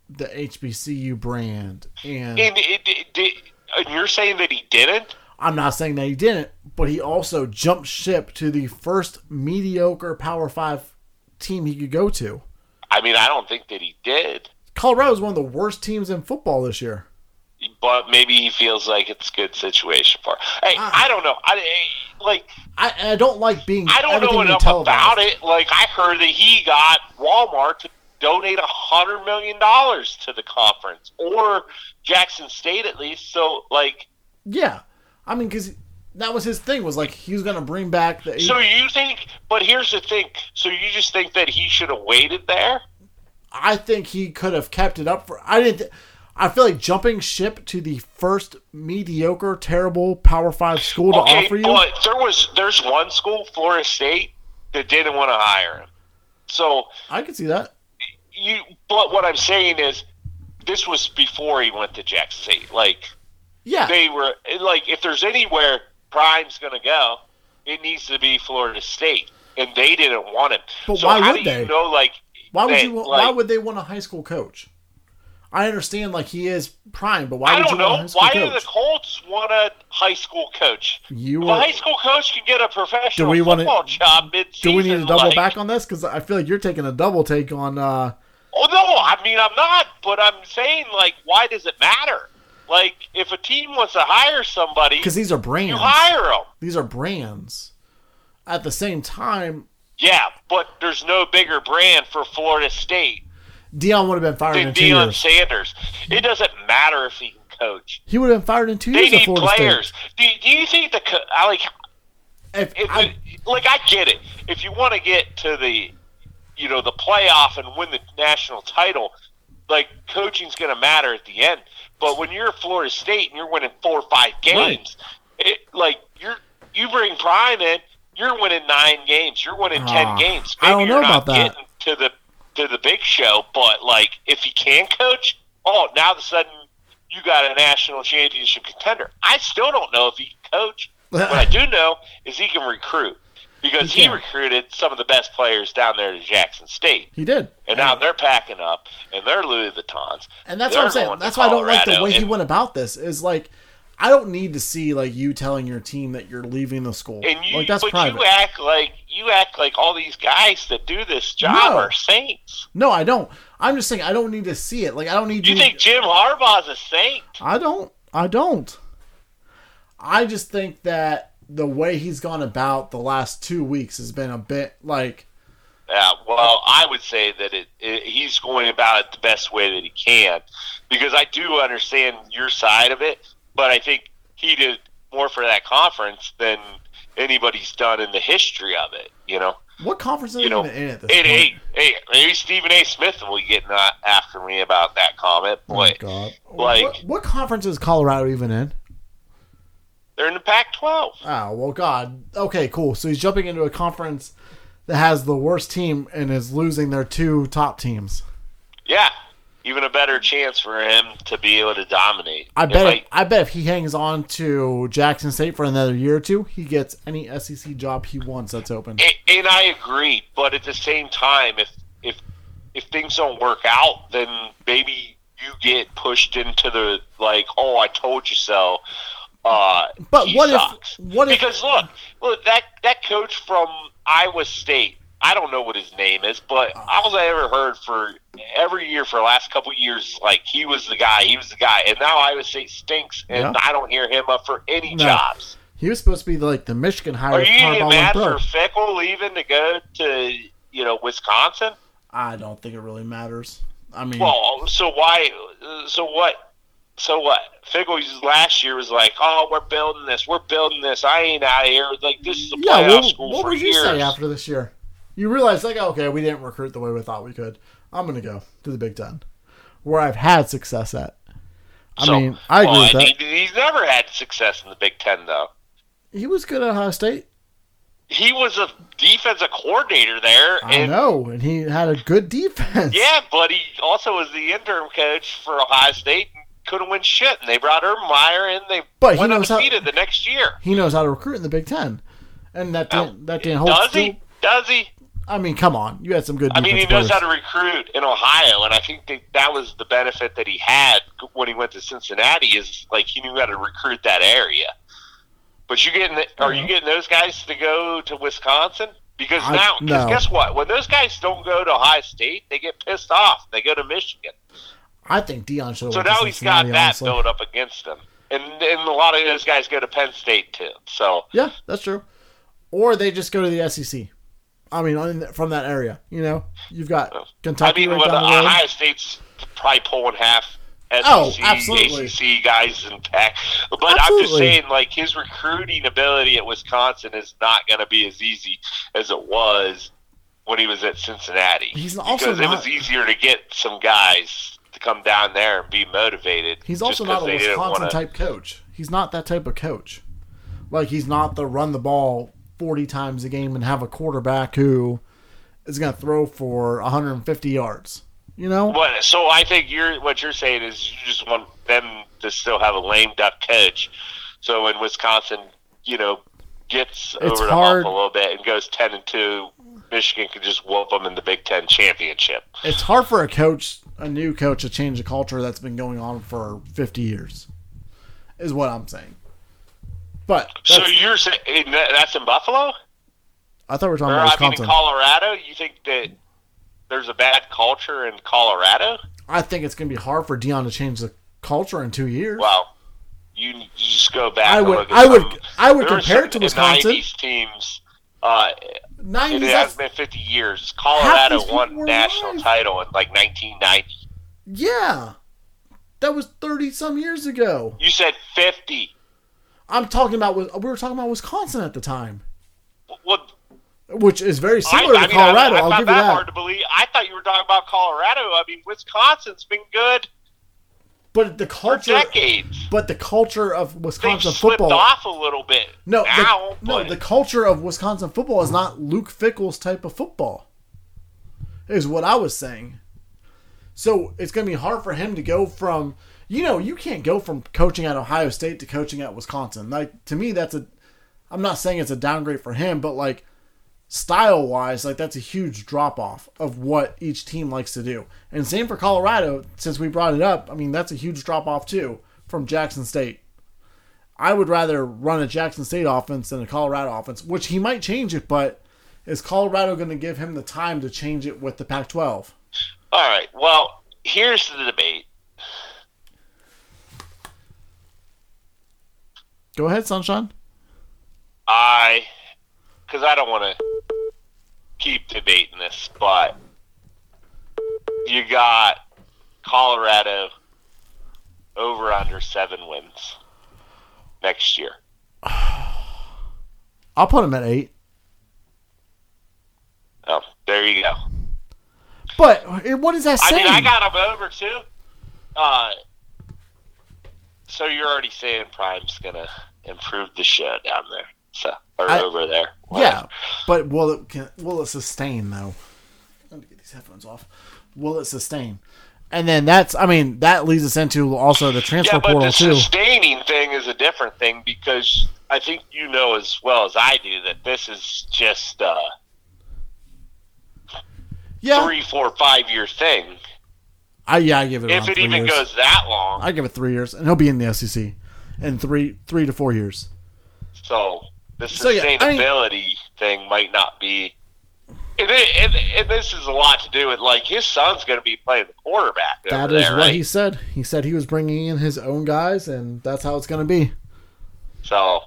the H B C U brand. And, and, it, it, it, and you're saying that he didn't? I'm not saying that he didn't, but he also jumped ship to the first mediocre Power Five team he could go to. I mean, I don't think that he did. Colorado is one of the worst teams in football this year. But maybe he feels like it's a good situation for him. Hey, uh, I don't know. I like. I, I don't like being. I don't know enough about it. Like, I heard that he got Walmart to donate a hundred million dollars to the conference, or Jackson State at least. So, like, yeah, I mean, because that was his thing, was like he was going to bring back the... So you think... But here's the thing. So you just think that he should have waited there? I think he could have kept it up for... I didn't... I feel like jumping ship to the first mediocre, terrible Power five school to okay, offer you... But there was, there's one school, Florida State, that didn't want to hire him. So... I can see that. You. But what I'm saying is, this was before he went to Jackson State. Like, yeah, they were... Like, if there's anywhere... Prime's going to go, it needs to be Florida State, and they didn't want him. But so why how would do they? You know, like, why would they, you? Like, why would they want a high school coach? I understand, like, he is prime, but why I would you know. want a high school why coach? I don't know. Why do the Colts want a high school coach? You if are, a high school coach can get a professional do we football wanna, job mid-season. Do we need to double like, back on this? Because I feel like you're taking a double take on uh, – Oh, no. I mean, I'm not. But I'm saying, like, why does it matter? Like, if a team wants to hire somebody – Because these are brands. You hire them. These are brands. At the same time – Yeah, but there's no bigger brand for Florida State. Deion would have been fired in two Deion years. Deion Sanders. It doesn't matter if he can coach. He would have been fired in two they years. They need players. Do, do you think the co- I like? If if I, the, like I get it. If you want to get to the, you know, the playoff and win the national title, like coaching's going to matter at the end. But when you're Florida State and you're winning four or five games, right. it like you're you bring Prime in, you're winning nine games, you're winning uh, ten games. Maybe I don't you're know not about that. Getting to the. to the big show, but like if he can coach, oh, now all of a sudden you got a national championship contender. I still don't know if he can coach. What I do know is he can recruit because he, he recruited some of the best players down there to Jackson State. He did. And yeah. now they're packing up and they're Louis Vuittons. And that's what I'm saying. That's why Colorado. I don't like the way he and, went about this is like, I don't need to see like you telling your team that you're leaving the school. And you, like that's but private. you act like you act like all these guys that do this job no. are saints. No, I don't. I'm just saying I don't need to see it. Like I don't need. You to... think Jim Harbaugh's a saint? I don't. I don't. I just think that the way he's gone about the last two weeks has been a bit like. Yeah, well, I would say that it, it, he's going about it the best way that he can, because I do understand your side of it. But I think he did more for that conference than anybody's done in the history of it, you know. What conference is it in at this it, point? Hey, maybe Stephen A. Smith will be getting after me about that comment. But, oh, God. Like, what, what conference is Colorado even in? They're in the Pac twelve. Oh, well, God. Okay, cool. So he's jumping into a conference that has the worst team and is losing their two top teams. Yeah. Even a better chance for him to be able to dominate. I bet. Like, I bet if he hangs on to Jackson State for another year or two, he gets any S E C job he wants that's open. And, and I agree, but at the same time, if if if things don't work out, then maybe you get pushed into the like, oh, I told you so. Uh, but what sucks. if? What because if, look, look that that coach from Iowa State. I don't know what his name is, but all I ever heard for every year for the last couple of years, like he was the guy, he was the guy, and now Iowa State stinks, and yeah. I don't hear him up for any no. jobs. He was supposed to be like the Michigan hire. Are you getting mad for Fickell leaving to go to you know Wisconsin? I don't think it really matters. I mean, well, so why? So what? So what? Fickell last year was like, oh, we're building this, we're building this. I ain't out of here. Like this is a playoff yeah, well, school what for years. What would you years. say after this year? You realize, like, okay, we didn't recruit the way we thought we could. I'm going to go to the Big Ten, where I've had success at. I so, mean, I agree well, with that. He, he's never had success in the Big Ten, though. He was good at Ohio State. He was a defensive coordinator there. I and, know, and he had a good defense. Yeah, but he also was the interim coach for Ohio State and couldn't win shit. And they brought Urban Meyer in. They but went undefeated the next year. He knows how to recruit in the Big Ten. And that didn't, that didn't hold Does he? Does he? I mean, come on. You had some good I mean, he knows players. how to recruit in Ohio, and I think that, that was the benefit that he had when he went to Cincinnati is, like, he knew how to recruit that area. But you getting the, are mm-hmm. you getting those guys to go to Wisconsin? Because I, now, because no. guess what? When those guys don't go to Ohio State, they get pissed off. They go to Michigan. I think Deion should have So now he's got that honestly. built up against him. And, and a lot of those guys go to Penn State, too. So yeah, that's true. Or they just go to the S E C. I mean, from that area, you know, you've got Kentucky. I mean, right well, down the Ohio road. State's probably pulling half S E C, oh, A C C guys and Pac. But absolutely. I'm just saying, like, his recruiting ability at Wisconsin is not going to be as easy as it was when he was at Cincinnati. He's also because not, it was easier to get some guys to come down there and be motivated. He's also not a Wisconsin-type coach. He's not that type of coach. Like, he's not the run-the-ball forty times a game and have a quarterback who is going to throw for one hundred fifty yards, you know? What, so I think you're what you're saying is you just want them to still have a lame duck coach. So when Wisconsin, you know, gets it's over the hump a little bit and goes ten and two, Michigan can just whoop them in the Big Ten championship. It's hard for a coach a new coach to change the culture that's been going on for fifty years, is what I'm saying. But so you're saying that's in Buffalo? I thought we were talking or about Wisconsin. I mean, in Colorado, you think that there's a bad culture in Colorado? I think it's going to be hard for Deion to change the culture in two years. Wow. You, you just go back. I would, I would, I would compare it to Wisconsin. nineties teams, uh, nineties, it hasn't been fifty years. Colorado won national life. title in like nineteen ninety. Yeah, that was thirty some years ago. You said fifty. I'm talking about. We were talking about Wisconsin at the time. Well, which is very similar I, I to mean, Colorado. I, I, I I'll give you that. Hard to believe. I thought you were talking about Colorado. I mean, Wisconsin's been good. But the culture, but the culture of Wisconsin They've football slipped off a little bit. No, now, the, no, the culture of Wisconsin football is not Luke Fickell's type of football, is what I was saying. So it's going to be hard for him to go from, you know, you can't go from coaching at Ohio State to coaching at Wisconsin. Like, to me, that's a, I'm not saying it's a downgrade for him, but like style wise, like that's a huge drop off of what each team likes to do. And same for Colorado, since we brought it up. I mean, that's a huge drop off too from Jackson State. I would rather run a Jackson State offense than a Colorado offense, which he might change it, but is Colorado going to give him the time to change it with the Pac twelve? All right. Well, here's the debate. Go ahead, Sunshine. I, because I don't want to keep debating this, but you got Colorado over under seven wins next year. I'll put them at eight. Oh, there you go. But what does that say? I mean, I got them over too. Uh, so you're already saying Prime's gonna improve the show down there, so or I, over there. Whatever. Yeah, but will it can, will it sustain though? I'm gonna get these headphones off. Will it sustain? And then that's, I mean, that leads us into also the transfer yeah, but portal the too. The sustaining thing is a different thing because I think you know as well as I do that this is just a yeah. three, four, five year thing. I yeah, I give it. If it even years. goes that long, I give it three years, and he'll be in the S E C in three, three to four years. So the sustainability so, yeah, I mean, thing might not be. And, it, and, and this is a lot to do with, like, his son's going to be playing the quarterback. That is there, what right? he said. He said he was bringing in his own guys, and that's how it's going to be. So,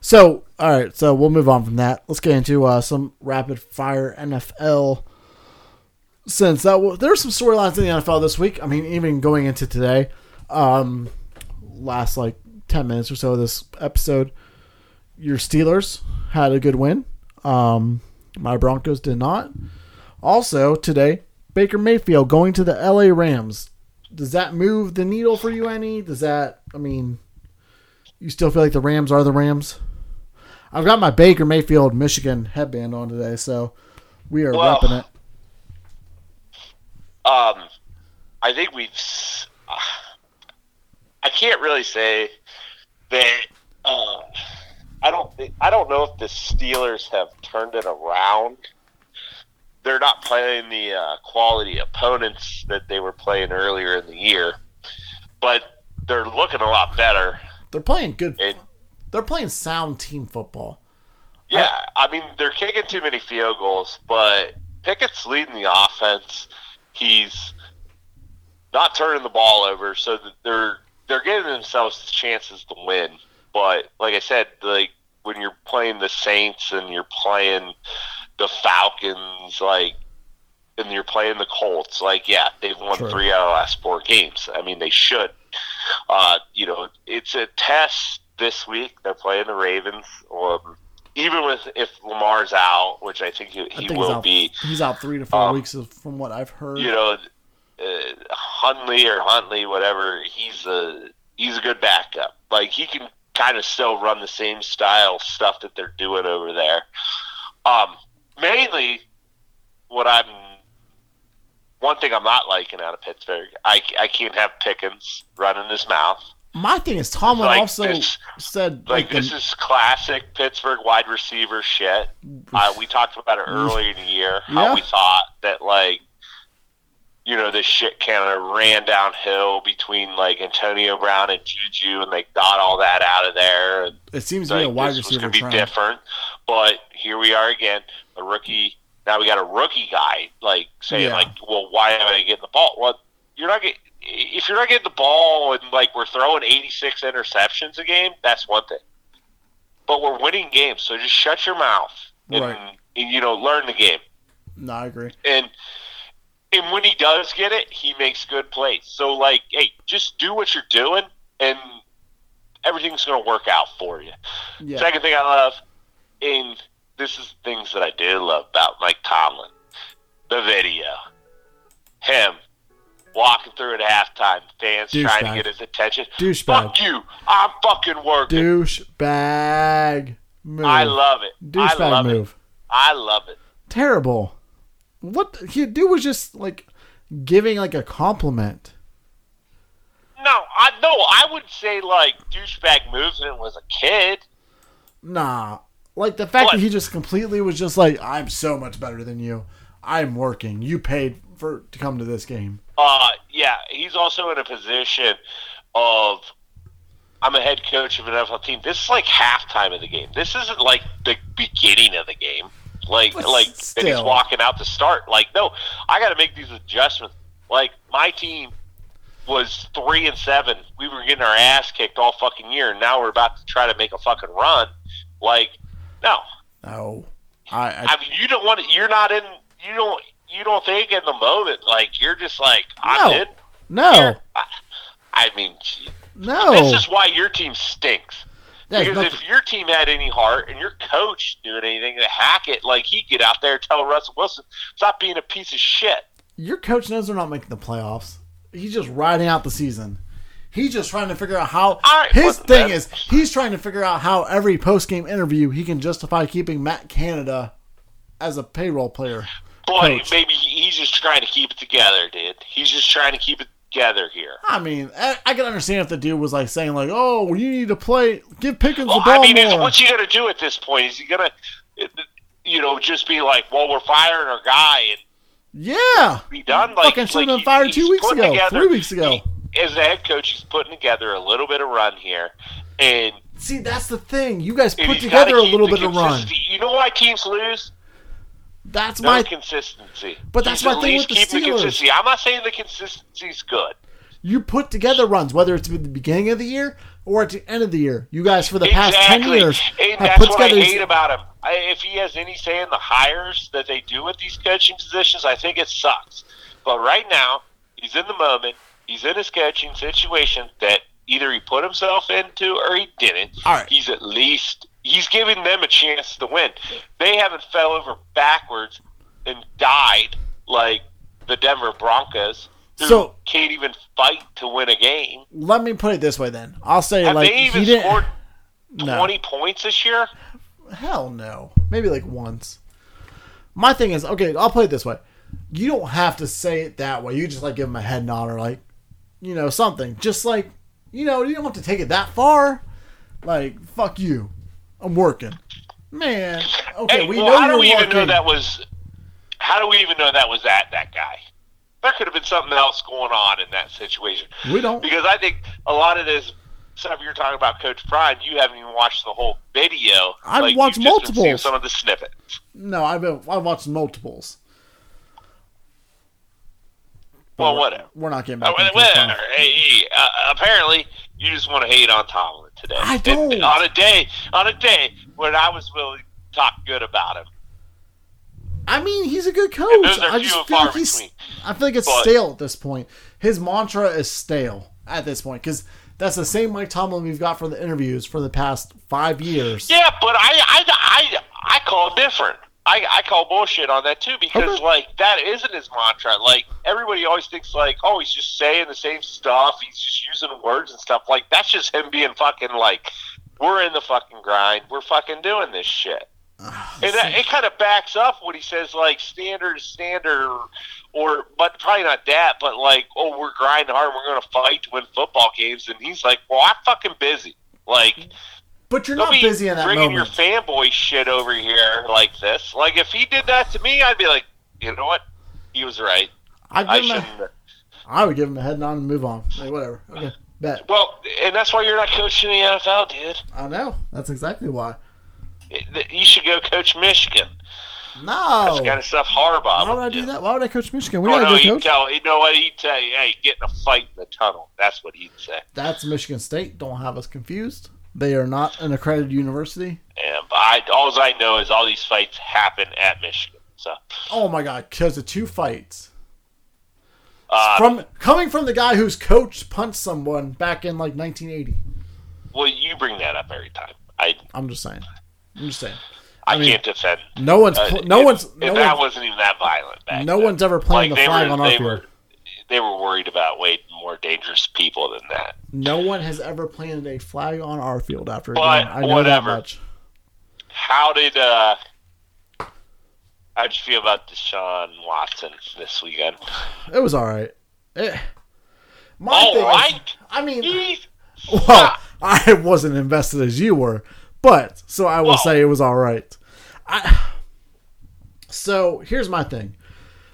so all right, so we'll move on from that. Let's get into uh, some rapid-fire N F L. Since that w- there's some storylines in the N F L this week. I mean, even going into today, um, last, like, ten minutes or so of this episode, your Steelers had a good win. Um... My Broncos did not. Also, today, Baker Mayfield going to the L A Rams. Does that move the needle for you any? Does that, I mean, you still feel like the Rams are the Rams? I've got my Baker Mayfield, Michigan headband on today, so we are well, repping it. Um, I think we've uh, – I can't really say that uh, – I don't think, I don't know if the Steelers have turned it around. They're not playing the uh, quality opponents that they were playing earlier in the year, but they're looking a lot better. They're playing good. And, they're playing sound team football. Yeah, I, I mean, they're kicking too many field goals, but Pickett's leading the offense. He's not turning the ball over, so that they're they're giving themselves the chances to win. But like I said, like when you're playing the Saints and you're playing the Falcons, like, and you're playing the Colts, like, yeah, they've won sure. three out of the last four games. I mean, they should. Uh, you know, it's a test this week. They're playing the Ravens, um, even with if Lamar's out, which I think he, he I think will he's out, be. He's out three to four um, weeks, from what I've heard. You know, uh, Hundley or Huntley, whatever. He's a he's a good backup. Like he can. Kind of still run the same style stuff that they're doing over there. Um, mainly, what I'm one thing I'm not liking out of Pittsburgh, I, I can't have Pickens running his mouth. My thing is Tomlin like also this, said like, like this the, is classic Pittsburgh wide receiver shit. Uh, we talked about it earlier in the year how yeah. we thought that like. you know, this shit cannon ran downhill between like Antonio Brown and Juju, and they got all that out of there. And it seems to be like, a wide receiver. It's going to be different, but here we are again. A rookie. Now we got a rookie guy like saying, yeah. like, well, why haven't I get the ball? Well, you're not getting. If you're not getting the ball and, like, we're throwing eighty-six interceptions a game, that's one thing. But we're winning games, so just shut your mouth and, right. and you know, learn the game. No, I agree. And and when he does get it, he makes good plays. So, like, hey, just do what you're doing, and everything's going to work out for you. Yeah. Second thing I love, and this is things that I do love about Mike Tomlin, the video. Him. Walking through at halftime, fans Douche trying bag. to get his attention. Douche Fuck bag. you. I'm fucking working. Douchebag move. I love it. Douchebag I love move. It. I love it. Terrible. What he do was just like giving like a compliment. No, I no, I would say like douchebag moves when it was a kid. Nah. Like the fact what? that he just completely was just like, I'm so much better than you. I'm working. You paid for to come to this game. Uh, yeah, he's also in a position of, I'm a head coach of an N F L team. This is like halftime of the game. This isn't like the beginning of the game. Like, but like still. that he's walking out to start. Like, no, I got to make these adjustments. Like, my team was three and seven. We were getting our ass kicked all fucking year, and now we're about to try to make a fucking run. Like, no, no, I. I, I mean, you don't want to. You're not in. You don't. You don't think in the moment, like, you're just like, I'm no. in. No. I, I mean, geez. no. This is why your team stinks. That's because nothing. If your team had any heart and your coach doing anything to hack it, like, he'd get out there and tell Russell Wilson, stop being a piece of shit. Your coach knows they're not making the playoffs. He's just riding out the season. He's just trying to figure out how right, his thing that. is he's trying to figure out how every post-game interview he can justify keeping Matt Canada as a payroll player. Boy, coach. Maybe he's just trying to keep it together, dude. He's just trying to keep it together here. I mean, I, I can understand if the dude was like saying, like, "Oh, well, you need to play, give Pickens well, the ball I mean, more." What's he gonna do at this point? Is he gonna, you know, just be like, "Well, we're firing our guy," and yeah, be done. Like, fucking should have been fired two weeks ago, together, three weeks ago. He, as the head coach, he's putting together a little bit of run here, and see, that's the thing. You guys put together a little bit of run. You know why teams lose? That's no my consistency. But that's my thing with the keep Steelers. The consistency. I'm not saying the consistency's good. You put together runs, whether it's at the beginning of the year or at the end of the year. You guys, for the exactly. past ten years, and have that's put what together I hate these... about him. I, if he has any say in the hires that they do with these coaching positions, I think it sucks. But right now, he's in the moment. He's in his coaching situation that either he put himself into or he didn't. All right. He's at least. He's giving them a chance to win. They haven't fell over backwards and died like the Denver Broncos, who so, can't even fight to win a game. Let me put it this way, then. I'll say, have like, they even he scored didn't, twenty no. points this year? Hell no. Maybe like once. My thing is, okay, I'll play it this way. You don't have to say it that way. You just like give them a head nod or like, you know, something. Just like, you know, you don't have to take it that far. Like, fuck you. I'm working, man. Okay, hey, we well, know how do we working. even know that was? How do we even know that was that that guy? There could have been something else going on in that situation. We don't, because I think a lot of this stuff you're talking about, Coach Prime, you haven't even watched the whole video. I've like, watched multiples. Some of the snippets. No, I've been, I've watched multiples. But well, we're, whatever. We're not getting back. Oh, whatever. Hey, uh, apparently, you just want to hate on Tomlin. Today. I don't. And on a day, on a day when I was willing to talk good about him. I mean, he's a good coach. I just feel like he's, I feel like it's but, stale at this point. His mantra is stale at this point because that's the same Mike Tomlin we've got for the interviews for the past five years. Yeah, but I, I, I, I call it different. I, I call bullshit on that too because okay. like that isn't his mantra. Like everybody always thinks like, oh, he's just saying the same stuff. He's just using words and stuff. Like that's just him being fucking like, we're in the fucking grind. We're fucking doing this shit. Oh, and that, it kind of backs up when he says like standard, standard, or but probably not that. But like, oh, we're grinding hard. We're gonna fight to win football games. And he's like, well, I'm fucking busy. Like. But you're Don't not busy in that moment. Bringing your fanboy shit over here like this. Like, if he did that to me, I'd be like, you know what? He was right. I shouldn't. A, I would give him a head nod and move on. Like, whatever. Okay, bet. Well, and that's why you're not coaching the N F L, dude. I know. That's exactly why. You should go coach Michigan. No. That's the kind of stuff Harbaugh Why would I do, do that? Why would I coach Michigan? We oh, no, he'd coach. Tell, you know what he'd tell you? Hey, get in a fight in the tunnel. That's what he'd say. That's Michigan State. Don't have us confused. They are not an accredited university. Yeah, but I, all I know is all these fights happen at Michigan. So. Oh, my God. Because of two fights. Uh, from Coming from the guy whose coach punched someone back in, like, nineteen eighty. Well, you bring that up every time. I, I'm just saying. I'm just saying. I, I mean, can't defend. No one's. Pl- uh, no if, one's. If no that one's, wasn't even that violent back No then. One's ever playing like the flag were, on our field. Were, they were worried about way more dangerous people than that. No one has ever planted a flag on our field after a game. I know whatever. that much. How did? Uh, how'd you feel about Deshaun Watson this weekend? It was all right. It, my all thing right. Is, I mean, He's well, not. I wasn't invested as you were, but so I will Whoa. say it was all right. I, so here's my thing.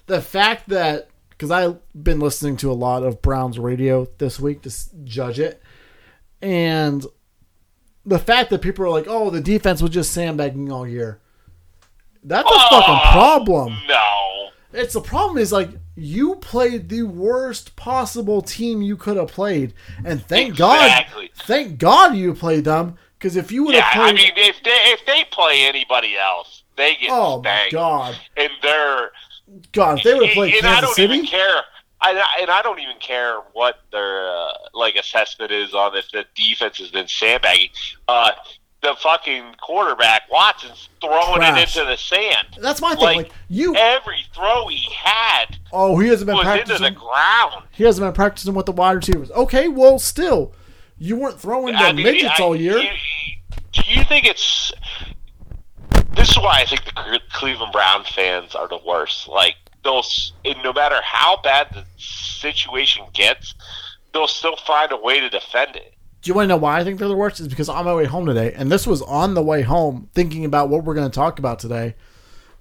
The fact that, because I've been listening to a lot of Browns radio this week to judge it, and the fact that people are like, oh, the defense was just sandbagging all year. That's a oh, fucking problem. No. It's the problem is, like, you played the worst possible team you could have played, and thank exactly. God thank God you played them, because if you would have yeah, played... I mean, if they, if they play anybody else, they get oh, spanked. Oh, my God. And they're... God, if they would have played and Kansas I don't City? Even care. I, and I don't even care what their uh, like assessment is on if the defense has been sandbagging. Uh, the fucking quarterback, Watson's throwing Trash. it into the sand. That's my thing. Like, like you, every throw he had oh, he hasn't been was practicing. Into the ground. He hasn't been practicing with the wide receivers. Okay, well, still, you weren't throwing I the mean, midgets I, all year. You, do you think it's... This is why I think the Cleveland Browns fans are the worst. Like, they'll, no matter how bad the situation gets, they'll still find a way to defend it. Do you want to know why I think they're the worst? It's because on my way home today, and this was on the way home, thinking about what we're going to talk about today,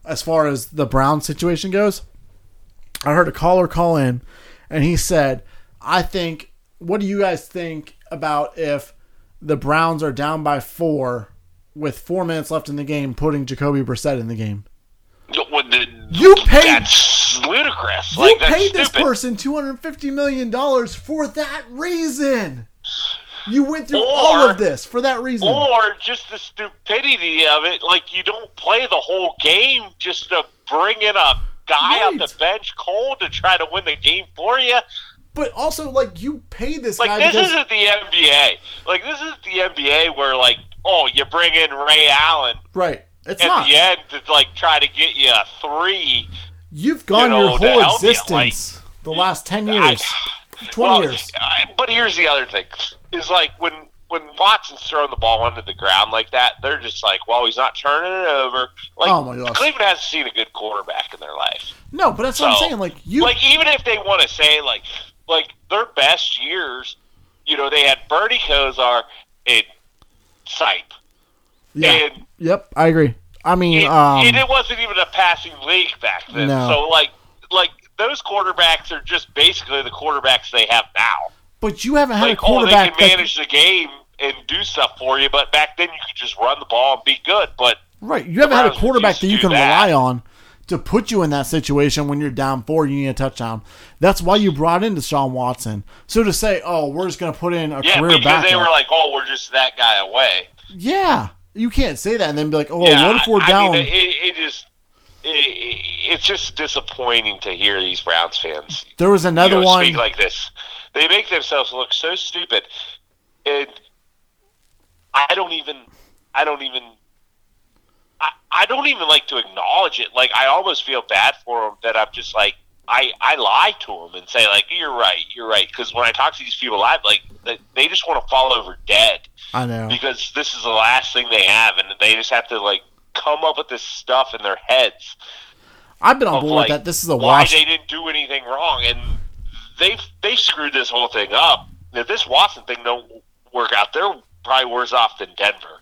as far as the Browns situation goes, I heard a caller call in, and he said, I think, what do you guys think about if the Browns are down by four with four minutes left in the game, putting Jacoby Brissett in the game? The, you paid, that's ludicrous. You like, that's paid this stupid. person two hundred fifty million dollars for that reason. You went through or, all of this for that reason. Or just the stupidity of it. Like, you don't play the whole game just to bring in a guy right. on the bench cold to try to win the game for you. But also, like, you pay this like, guy. Like, this isn't the N B A. Like, this isn't the N B A where, like, oh, you bring in Ray Allen. Right. It's at not. the end to, like, try to get you a three. You've gone you know, your whole existence like, the last ten years, I, twenty well, years. I, but here's the other thing. Is like, when, when Watson's throwing the ball under the ground like that, they're just like, well, he's not turning it over. Like, oh my gosh. Cleveland hasn't seen a good quarterback in their life. No, but that's so, what I'm saying. Like, you, like, even if they want to say, like, like their best years, you know, they had Bernie Kosar and Sipe. Yeah. And, yep, I agree. I mean, it, um, and it wasn't even a passing league back then. No. So, like, like those quarterbacks are just basically the quarterbacks they have now. But you haven't had like, a quarterback. Oh, they can manage that, the game and do stuff for you. But back then, you could just run the ball and be good. But right, you haven't had a quarterback that you can that. rely on to put you in that situation when you're down four, you need a touchdown. That's why you brought in Deshaun Watson. So to say, oh, we're just going to put in a yeah, career back. Yeah, because they were like, oh, we're just that guy away. Yeah. You can't say that and then be like, oh, yeah, what if we're I down? Mean, it, it is, it, it's just disappointing to hear these Browns fans. There was another you know, one. Speak like this. They make themselves look so stupid. And I don't even, I don't even, I, I don't even like to acknowledge it. Like, I almost feel bad for them that I'm just like, I, I lie to them and say, like, you're right, you're right. Because when I talk to these people live, like, they just want to fall over dead. I know. Because this is the last thing they have, and they just have to, like, come up with this stuff in their heads. I've been on board like, with that. This is a wash. Why they didn't do anything wrong. And they they screwed this whole thing up. If this Watson thing don't work out, they're probably worse off than Denver.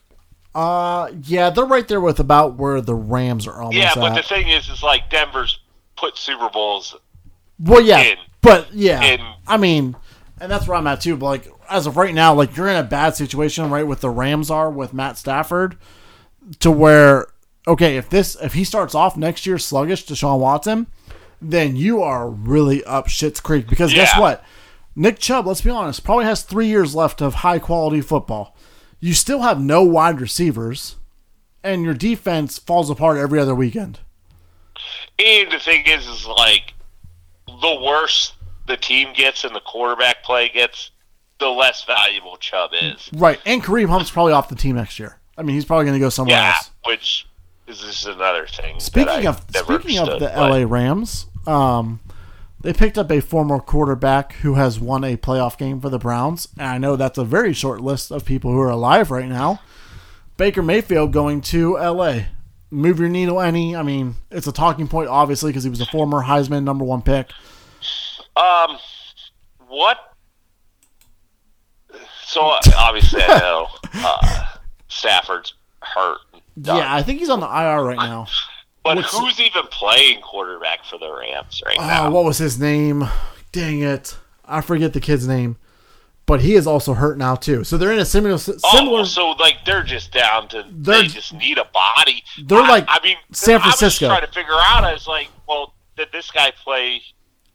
Uh, yeah, they're right there with about where the Rams are almost at. Yeah, but at. the thing is, is like Denver's put Super Bowls Well, yeah, and, but yeah, and, I mean, and that's where I'm at too. But like as of right now, like you're in a bad situation, right? With the Rams are with Matt Stafford, to where okay, if this if he starts off next year sluggish, Deshaun Watson, then you are really up shit's creek because yeah. guess what? Nick Chubb, let's be honest, probably has three years left of high quality football. You still have no wide receivers, and your defense falls apart every other weekend. And the thing is, is like the worse the team gets and the quarterback play gets, the less valuable Chubb is. Right, and Kareem Hunt's probably off the team next year. I mean, he's probably going to go somewhere yeah, else. Yeah, which is this is another thing. Speaking of speaking of the L A Rams, um, they picked up a former quarterback who has won a playoff game for the Browns, and I know that's a very short list of people who are alive right now. Baker Mayfield going to L A. Move your needle any. I mean, it's a talking point, obviously, because he was a former Heisman number one pick. Um, what? So, obviously, I know uh, Stafford's hurt. Done. Yeah, I think he's on the I R right now. But What's, who's even playing quarterback for the Rams right uh, now? What was his name? Dang it. I forget the kid's name. But he is also hurt now, too. So they're in a similar... similar oh, so, like, they're just down to... They just need a body. They're I, like I mean, San Francisco. I was trying to figure out, I was like, well, did this guy play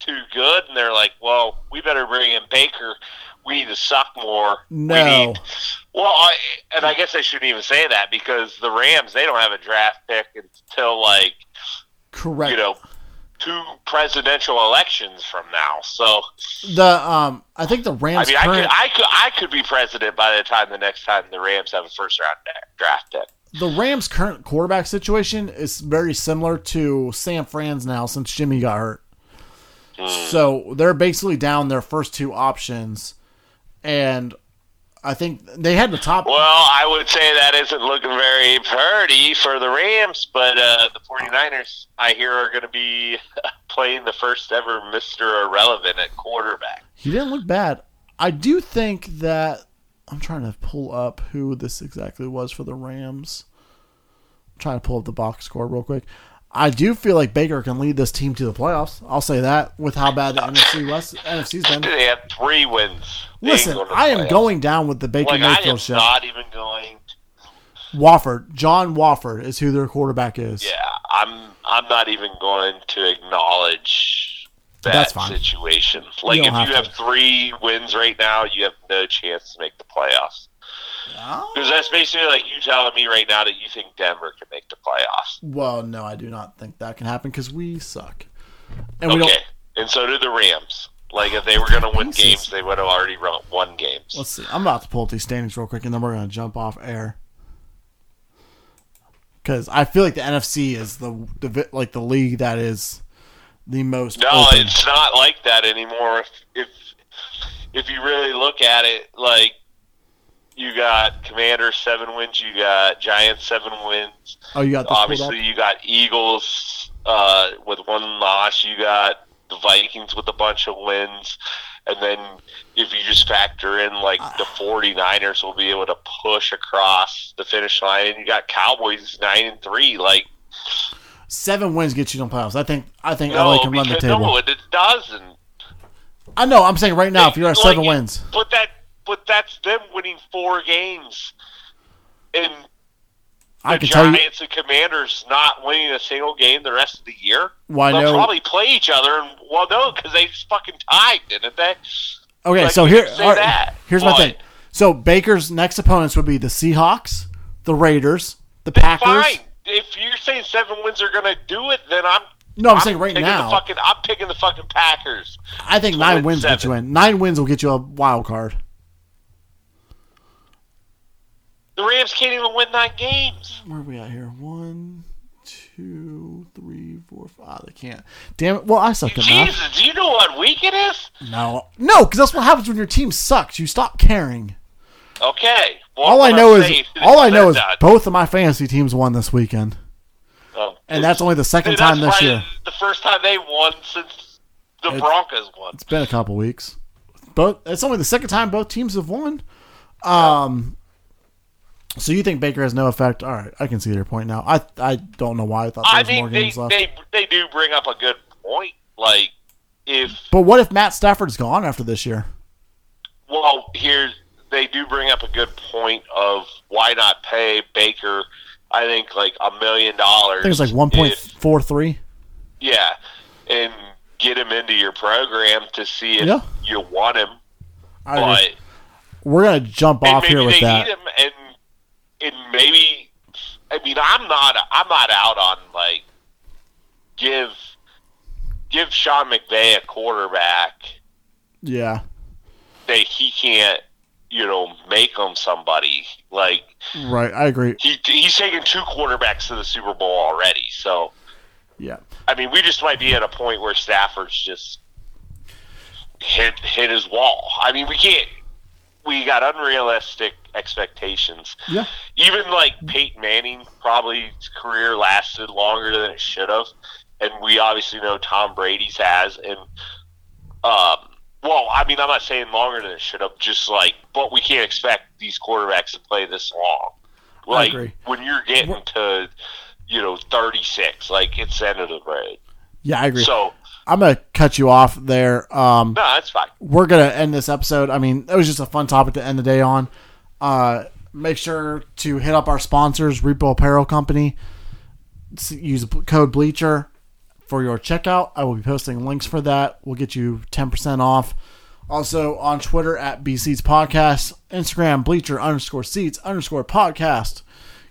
too good? And they're like, well, we better bring in Baker. We need to suck more. No. We need, well, I, and I guess I shouldn't even say that because the Rams, they don't have a draft pick until, like... Correct. You know... two presidential elections from now, so the um, I think the Rams. I mean, current, I, could, I could I could be president by the time the next time the Rams have a first round draft pick. The Rams' current quarterback situation is very similar to San Fran's now since Jimmy got hurt, mm. so they're basically down their first two options, and I think they had the top. Well, I would say that isn't looking very pretty for the Rams, but uh, the 49ers, I hear, are going to be playing the first ever Mister Irrelevant at quarterback. He didn't look bad. I do think that I'm trying to pull up who this exactly was for the Rams. I'm trying to pull up the box score real quick. I do feel like Baker can lead this team to the playoffs. I'll say that with how bad the N F C West, N F C's been. They have three wins. Listen, I am playoffs. going down with the Baker like, Mayfield show. I am not even going. To... Wofford, John Wofford is who their quarterback is. Yeah, I'm. I'm not even going to acknowledge that That's fine. situation. Like, if have you to. have three wins right now, you have no chance to make the playoffs. Because that's basically like you telling me right now that you think Denver can make the playoffs. Well, no, I do not think that can happen because we suck. And okay, we don't... and so do the Rams. Like, if they were going to win games, they would have already won games. Let's see. I'm about to pull up these standings real quick, and then we're going to jump off air. Because I feel like the N F C is the, the like the league that is the most No, open. It's not like that anymore. If, if, if you really look at it, like, you got Commanders seven wins. You got Giants seven wins. Oh, you got obviously you got Eagles uh, with one loss. You got the Vikings with a bunch of wins, and then if you just factor in like uh, the 49ers will be able to push across the finish line, and you got Cowboys nine and three. Like seven wins gets you in the playoffs. I think I think no, L A can run the table. No, it doesn't. I know. I'm saying right now, it, if you're at like, seven wins, but that. But that's them winning four games, and the Giants and Commanders not winning a single game the rest of the year. Well, They'll no. probably play each other. And, well, no, because they just fucking tied, didn't they? Okay, like, so here, right, here's but, my thing. So Baker's next opponents would be the Seahawks, the Raiders, the Packers. Fine. If you're saying seven wins are going to do it, then I'm No, I'm, I'm saying right now. The fucking, I'm picking the fucking Packers. I think nine wins seven. Get you in. Nine wins will get you a wild card. The Rams can't even win nine games. Where are we at here? One, two, three, four, five. They can't. Damn it. Well, I suck at math. Jesus, do you know what week it is? No. No, because that's what happens when your team sucks. You stop caring. Okay. Well, all I know is all I know is both of my fantasy teams won this weekend. Oh, and that's only the second time this year. The first time they won since the Broncos won. It's been a couple weeks. Both. It's only the second time both teams have won. Um... So you think Baker has no effect? All right, I can see your point now. I I don't know why I thought there was I mean, more games they, left. I mean, they, they do bring up a good point. Like, if But what if Matt Stafford's gone after this year? Well, here's they do bring up a good point of why not pay Baker, I think, like a million dollars. I think it's like one point four three. Yeah, and get him into your program to see if yeah. you want him. I but agree. We're going to jump off here with that. Him and, and maybe, I mean, I'm not I'm not out on, like, give give Sean McVay a quarterback. Yeah. That he can't, you know, make him somebody. Like, right, I agree. He, he's taken two quarterbacks to the Super Bowl already, so. Yeah. I mean, we just might be at a point where Stafford's just hit, hit his wall. I mean, we can't. We got unrealistic expectations. Yeah. Even like Peyton Manning, probably his career lasted longer than it should have, and we obviously know Tom Brady's has. And um, well, I mean, I'm not saying longer than it should have, just like, but we can't expect these quarterbacks to play this long. Like, I agree. When you're getting to, you know, thirty-six, like, it's end of the road. Yeah, I agree. So. I'm going to cut you off there. Um, no, that's fine. We're going to end this episode. I mean, it was just a fun topic to end the day on. Uh, make sure to hit up our sponsors, Repo Apparel Company. Use code Bleacher for your checkout. I will be posting links for that. We'll get you ten percent off. Also on Twitter at B Seats Podcast. Instagram, Bleacher underscore Seats underscore Podcast.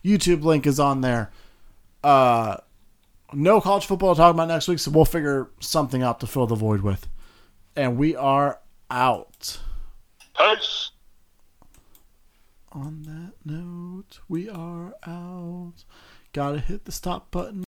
YouTube link is on there. Uh... No college football to talk about next week, so we'll figure something out to fill the void with. And we are out. Peace. On that note, we are out. Gotta hit the stop button.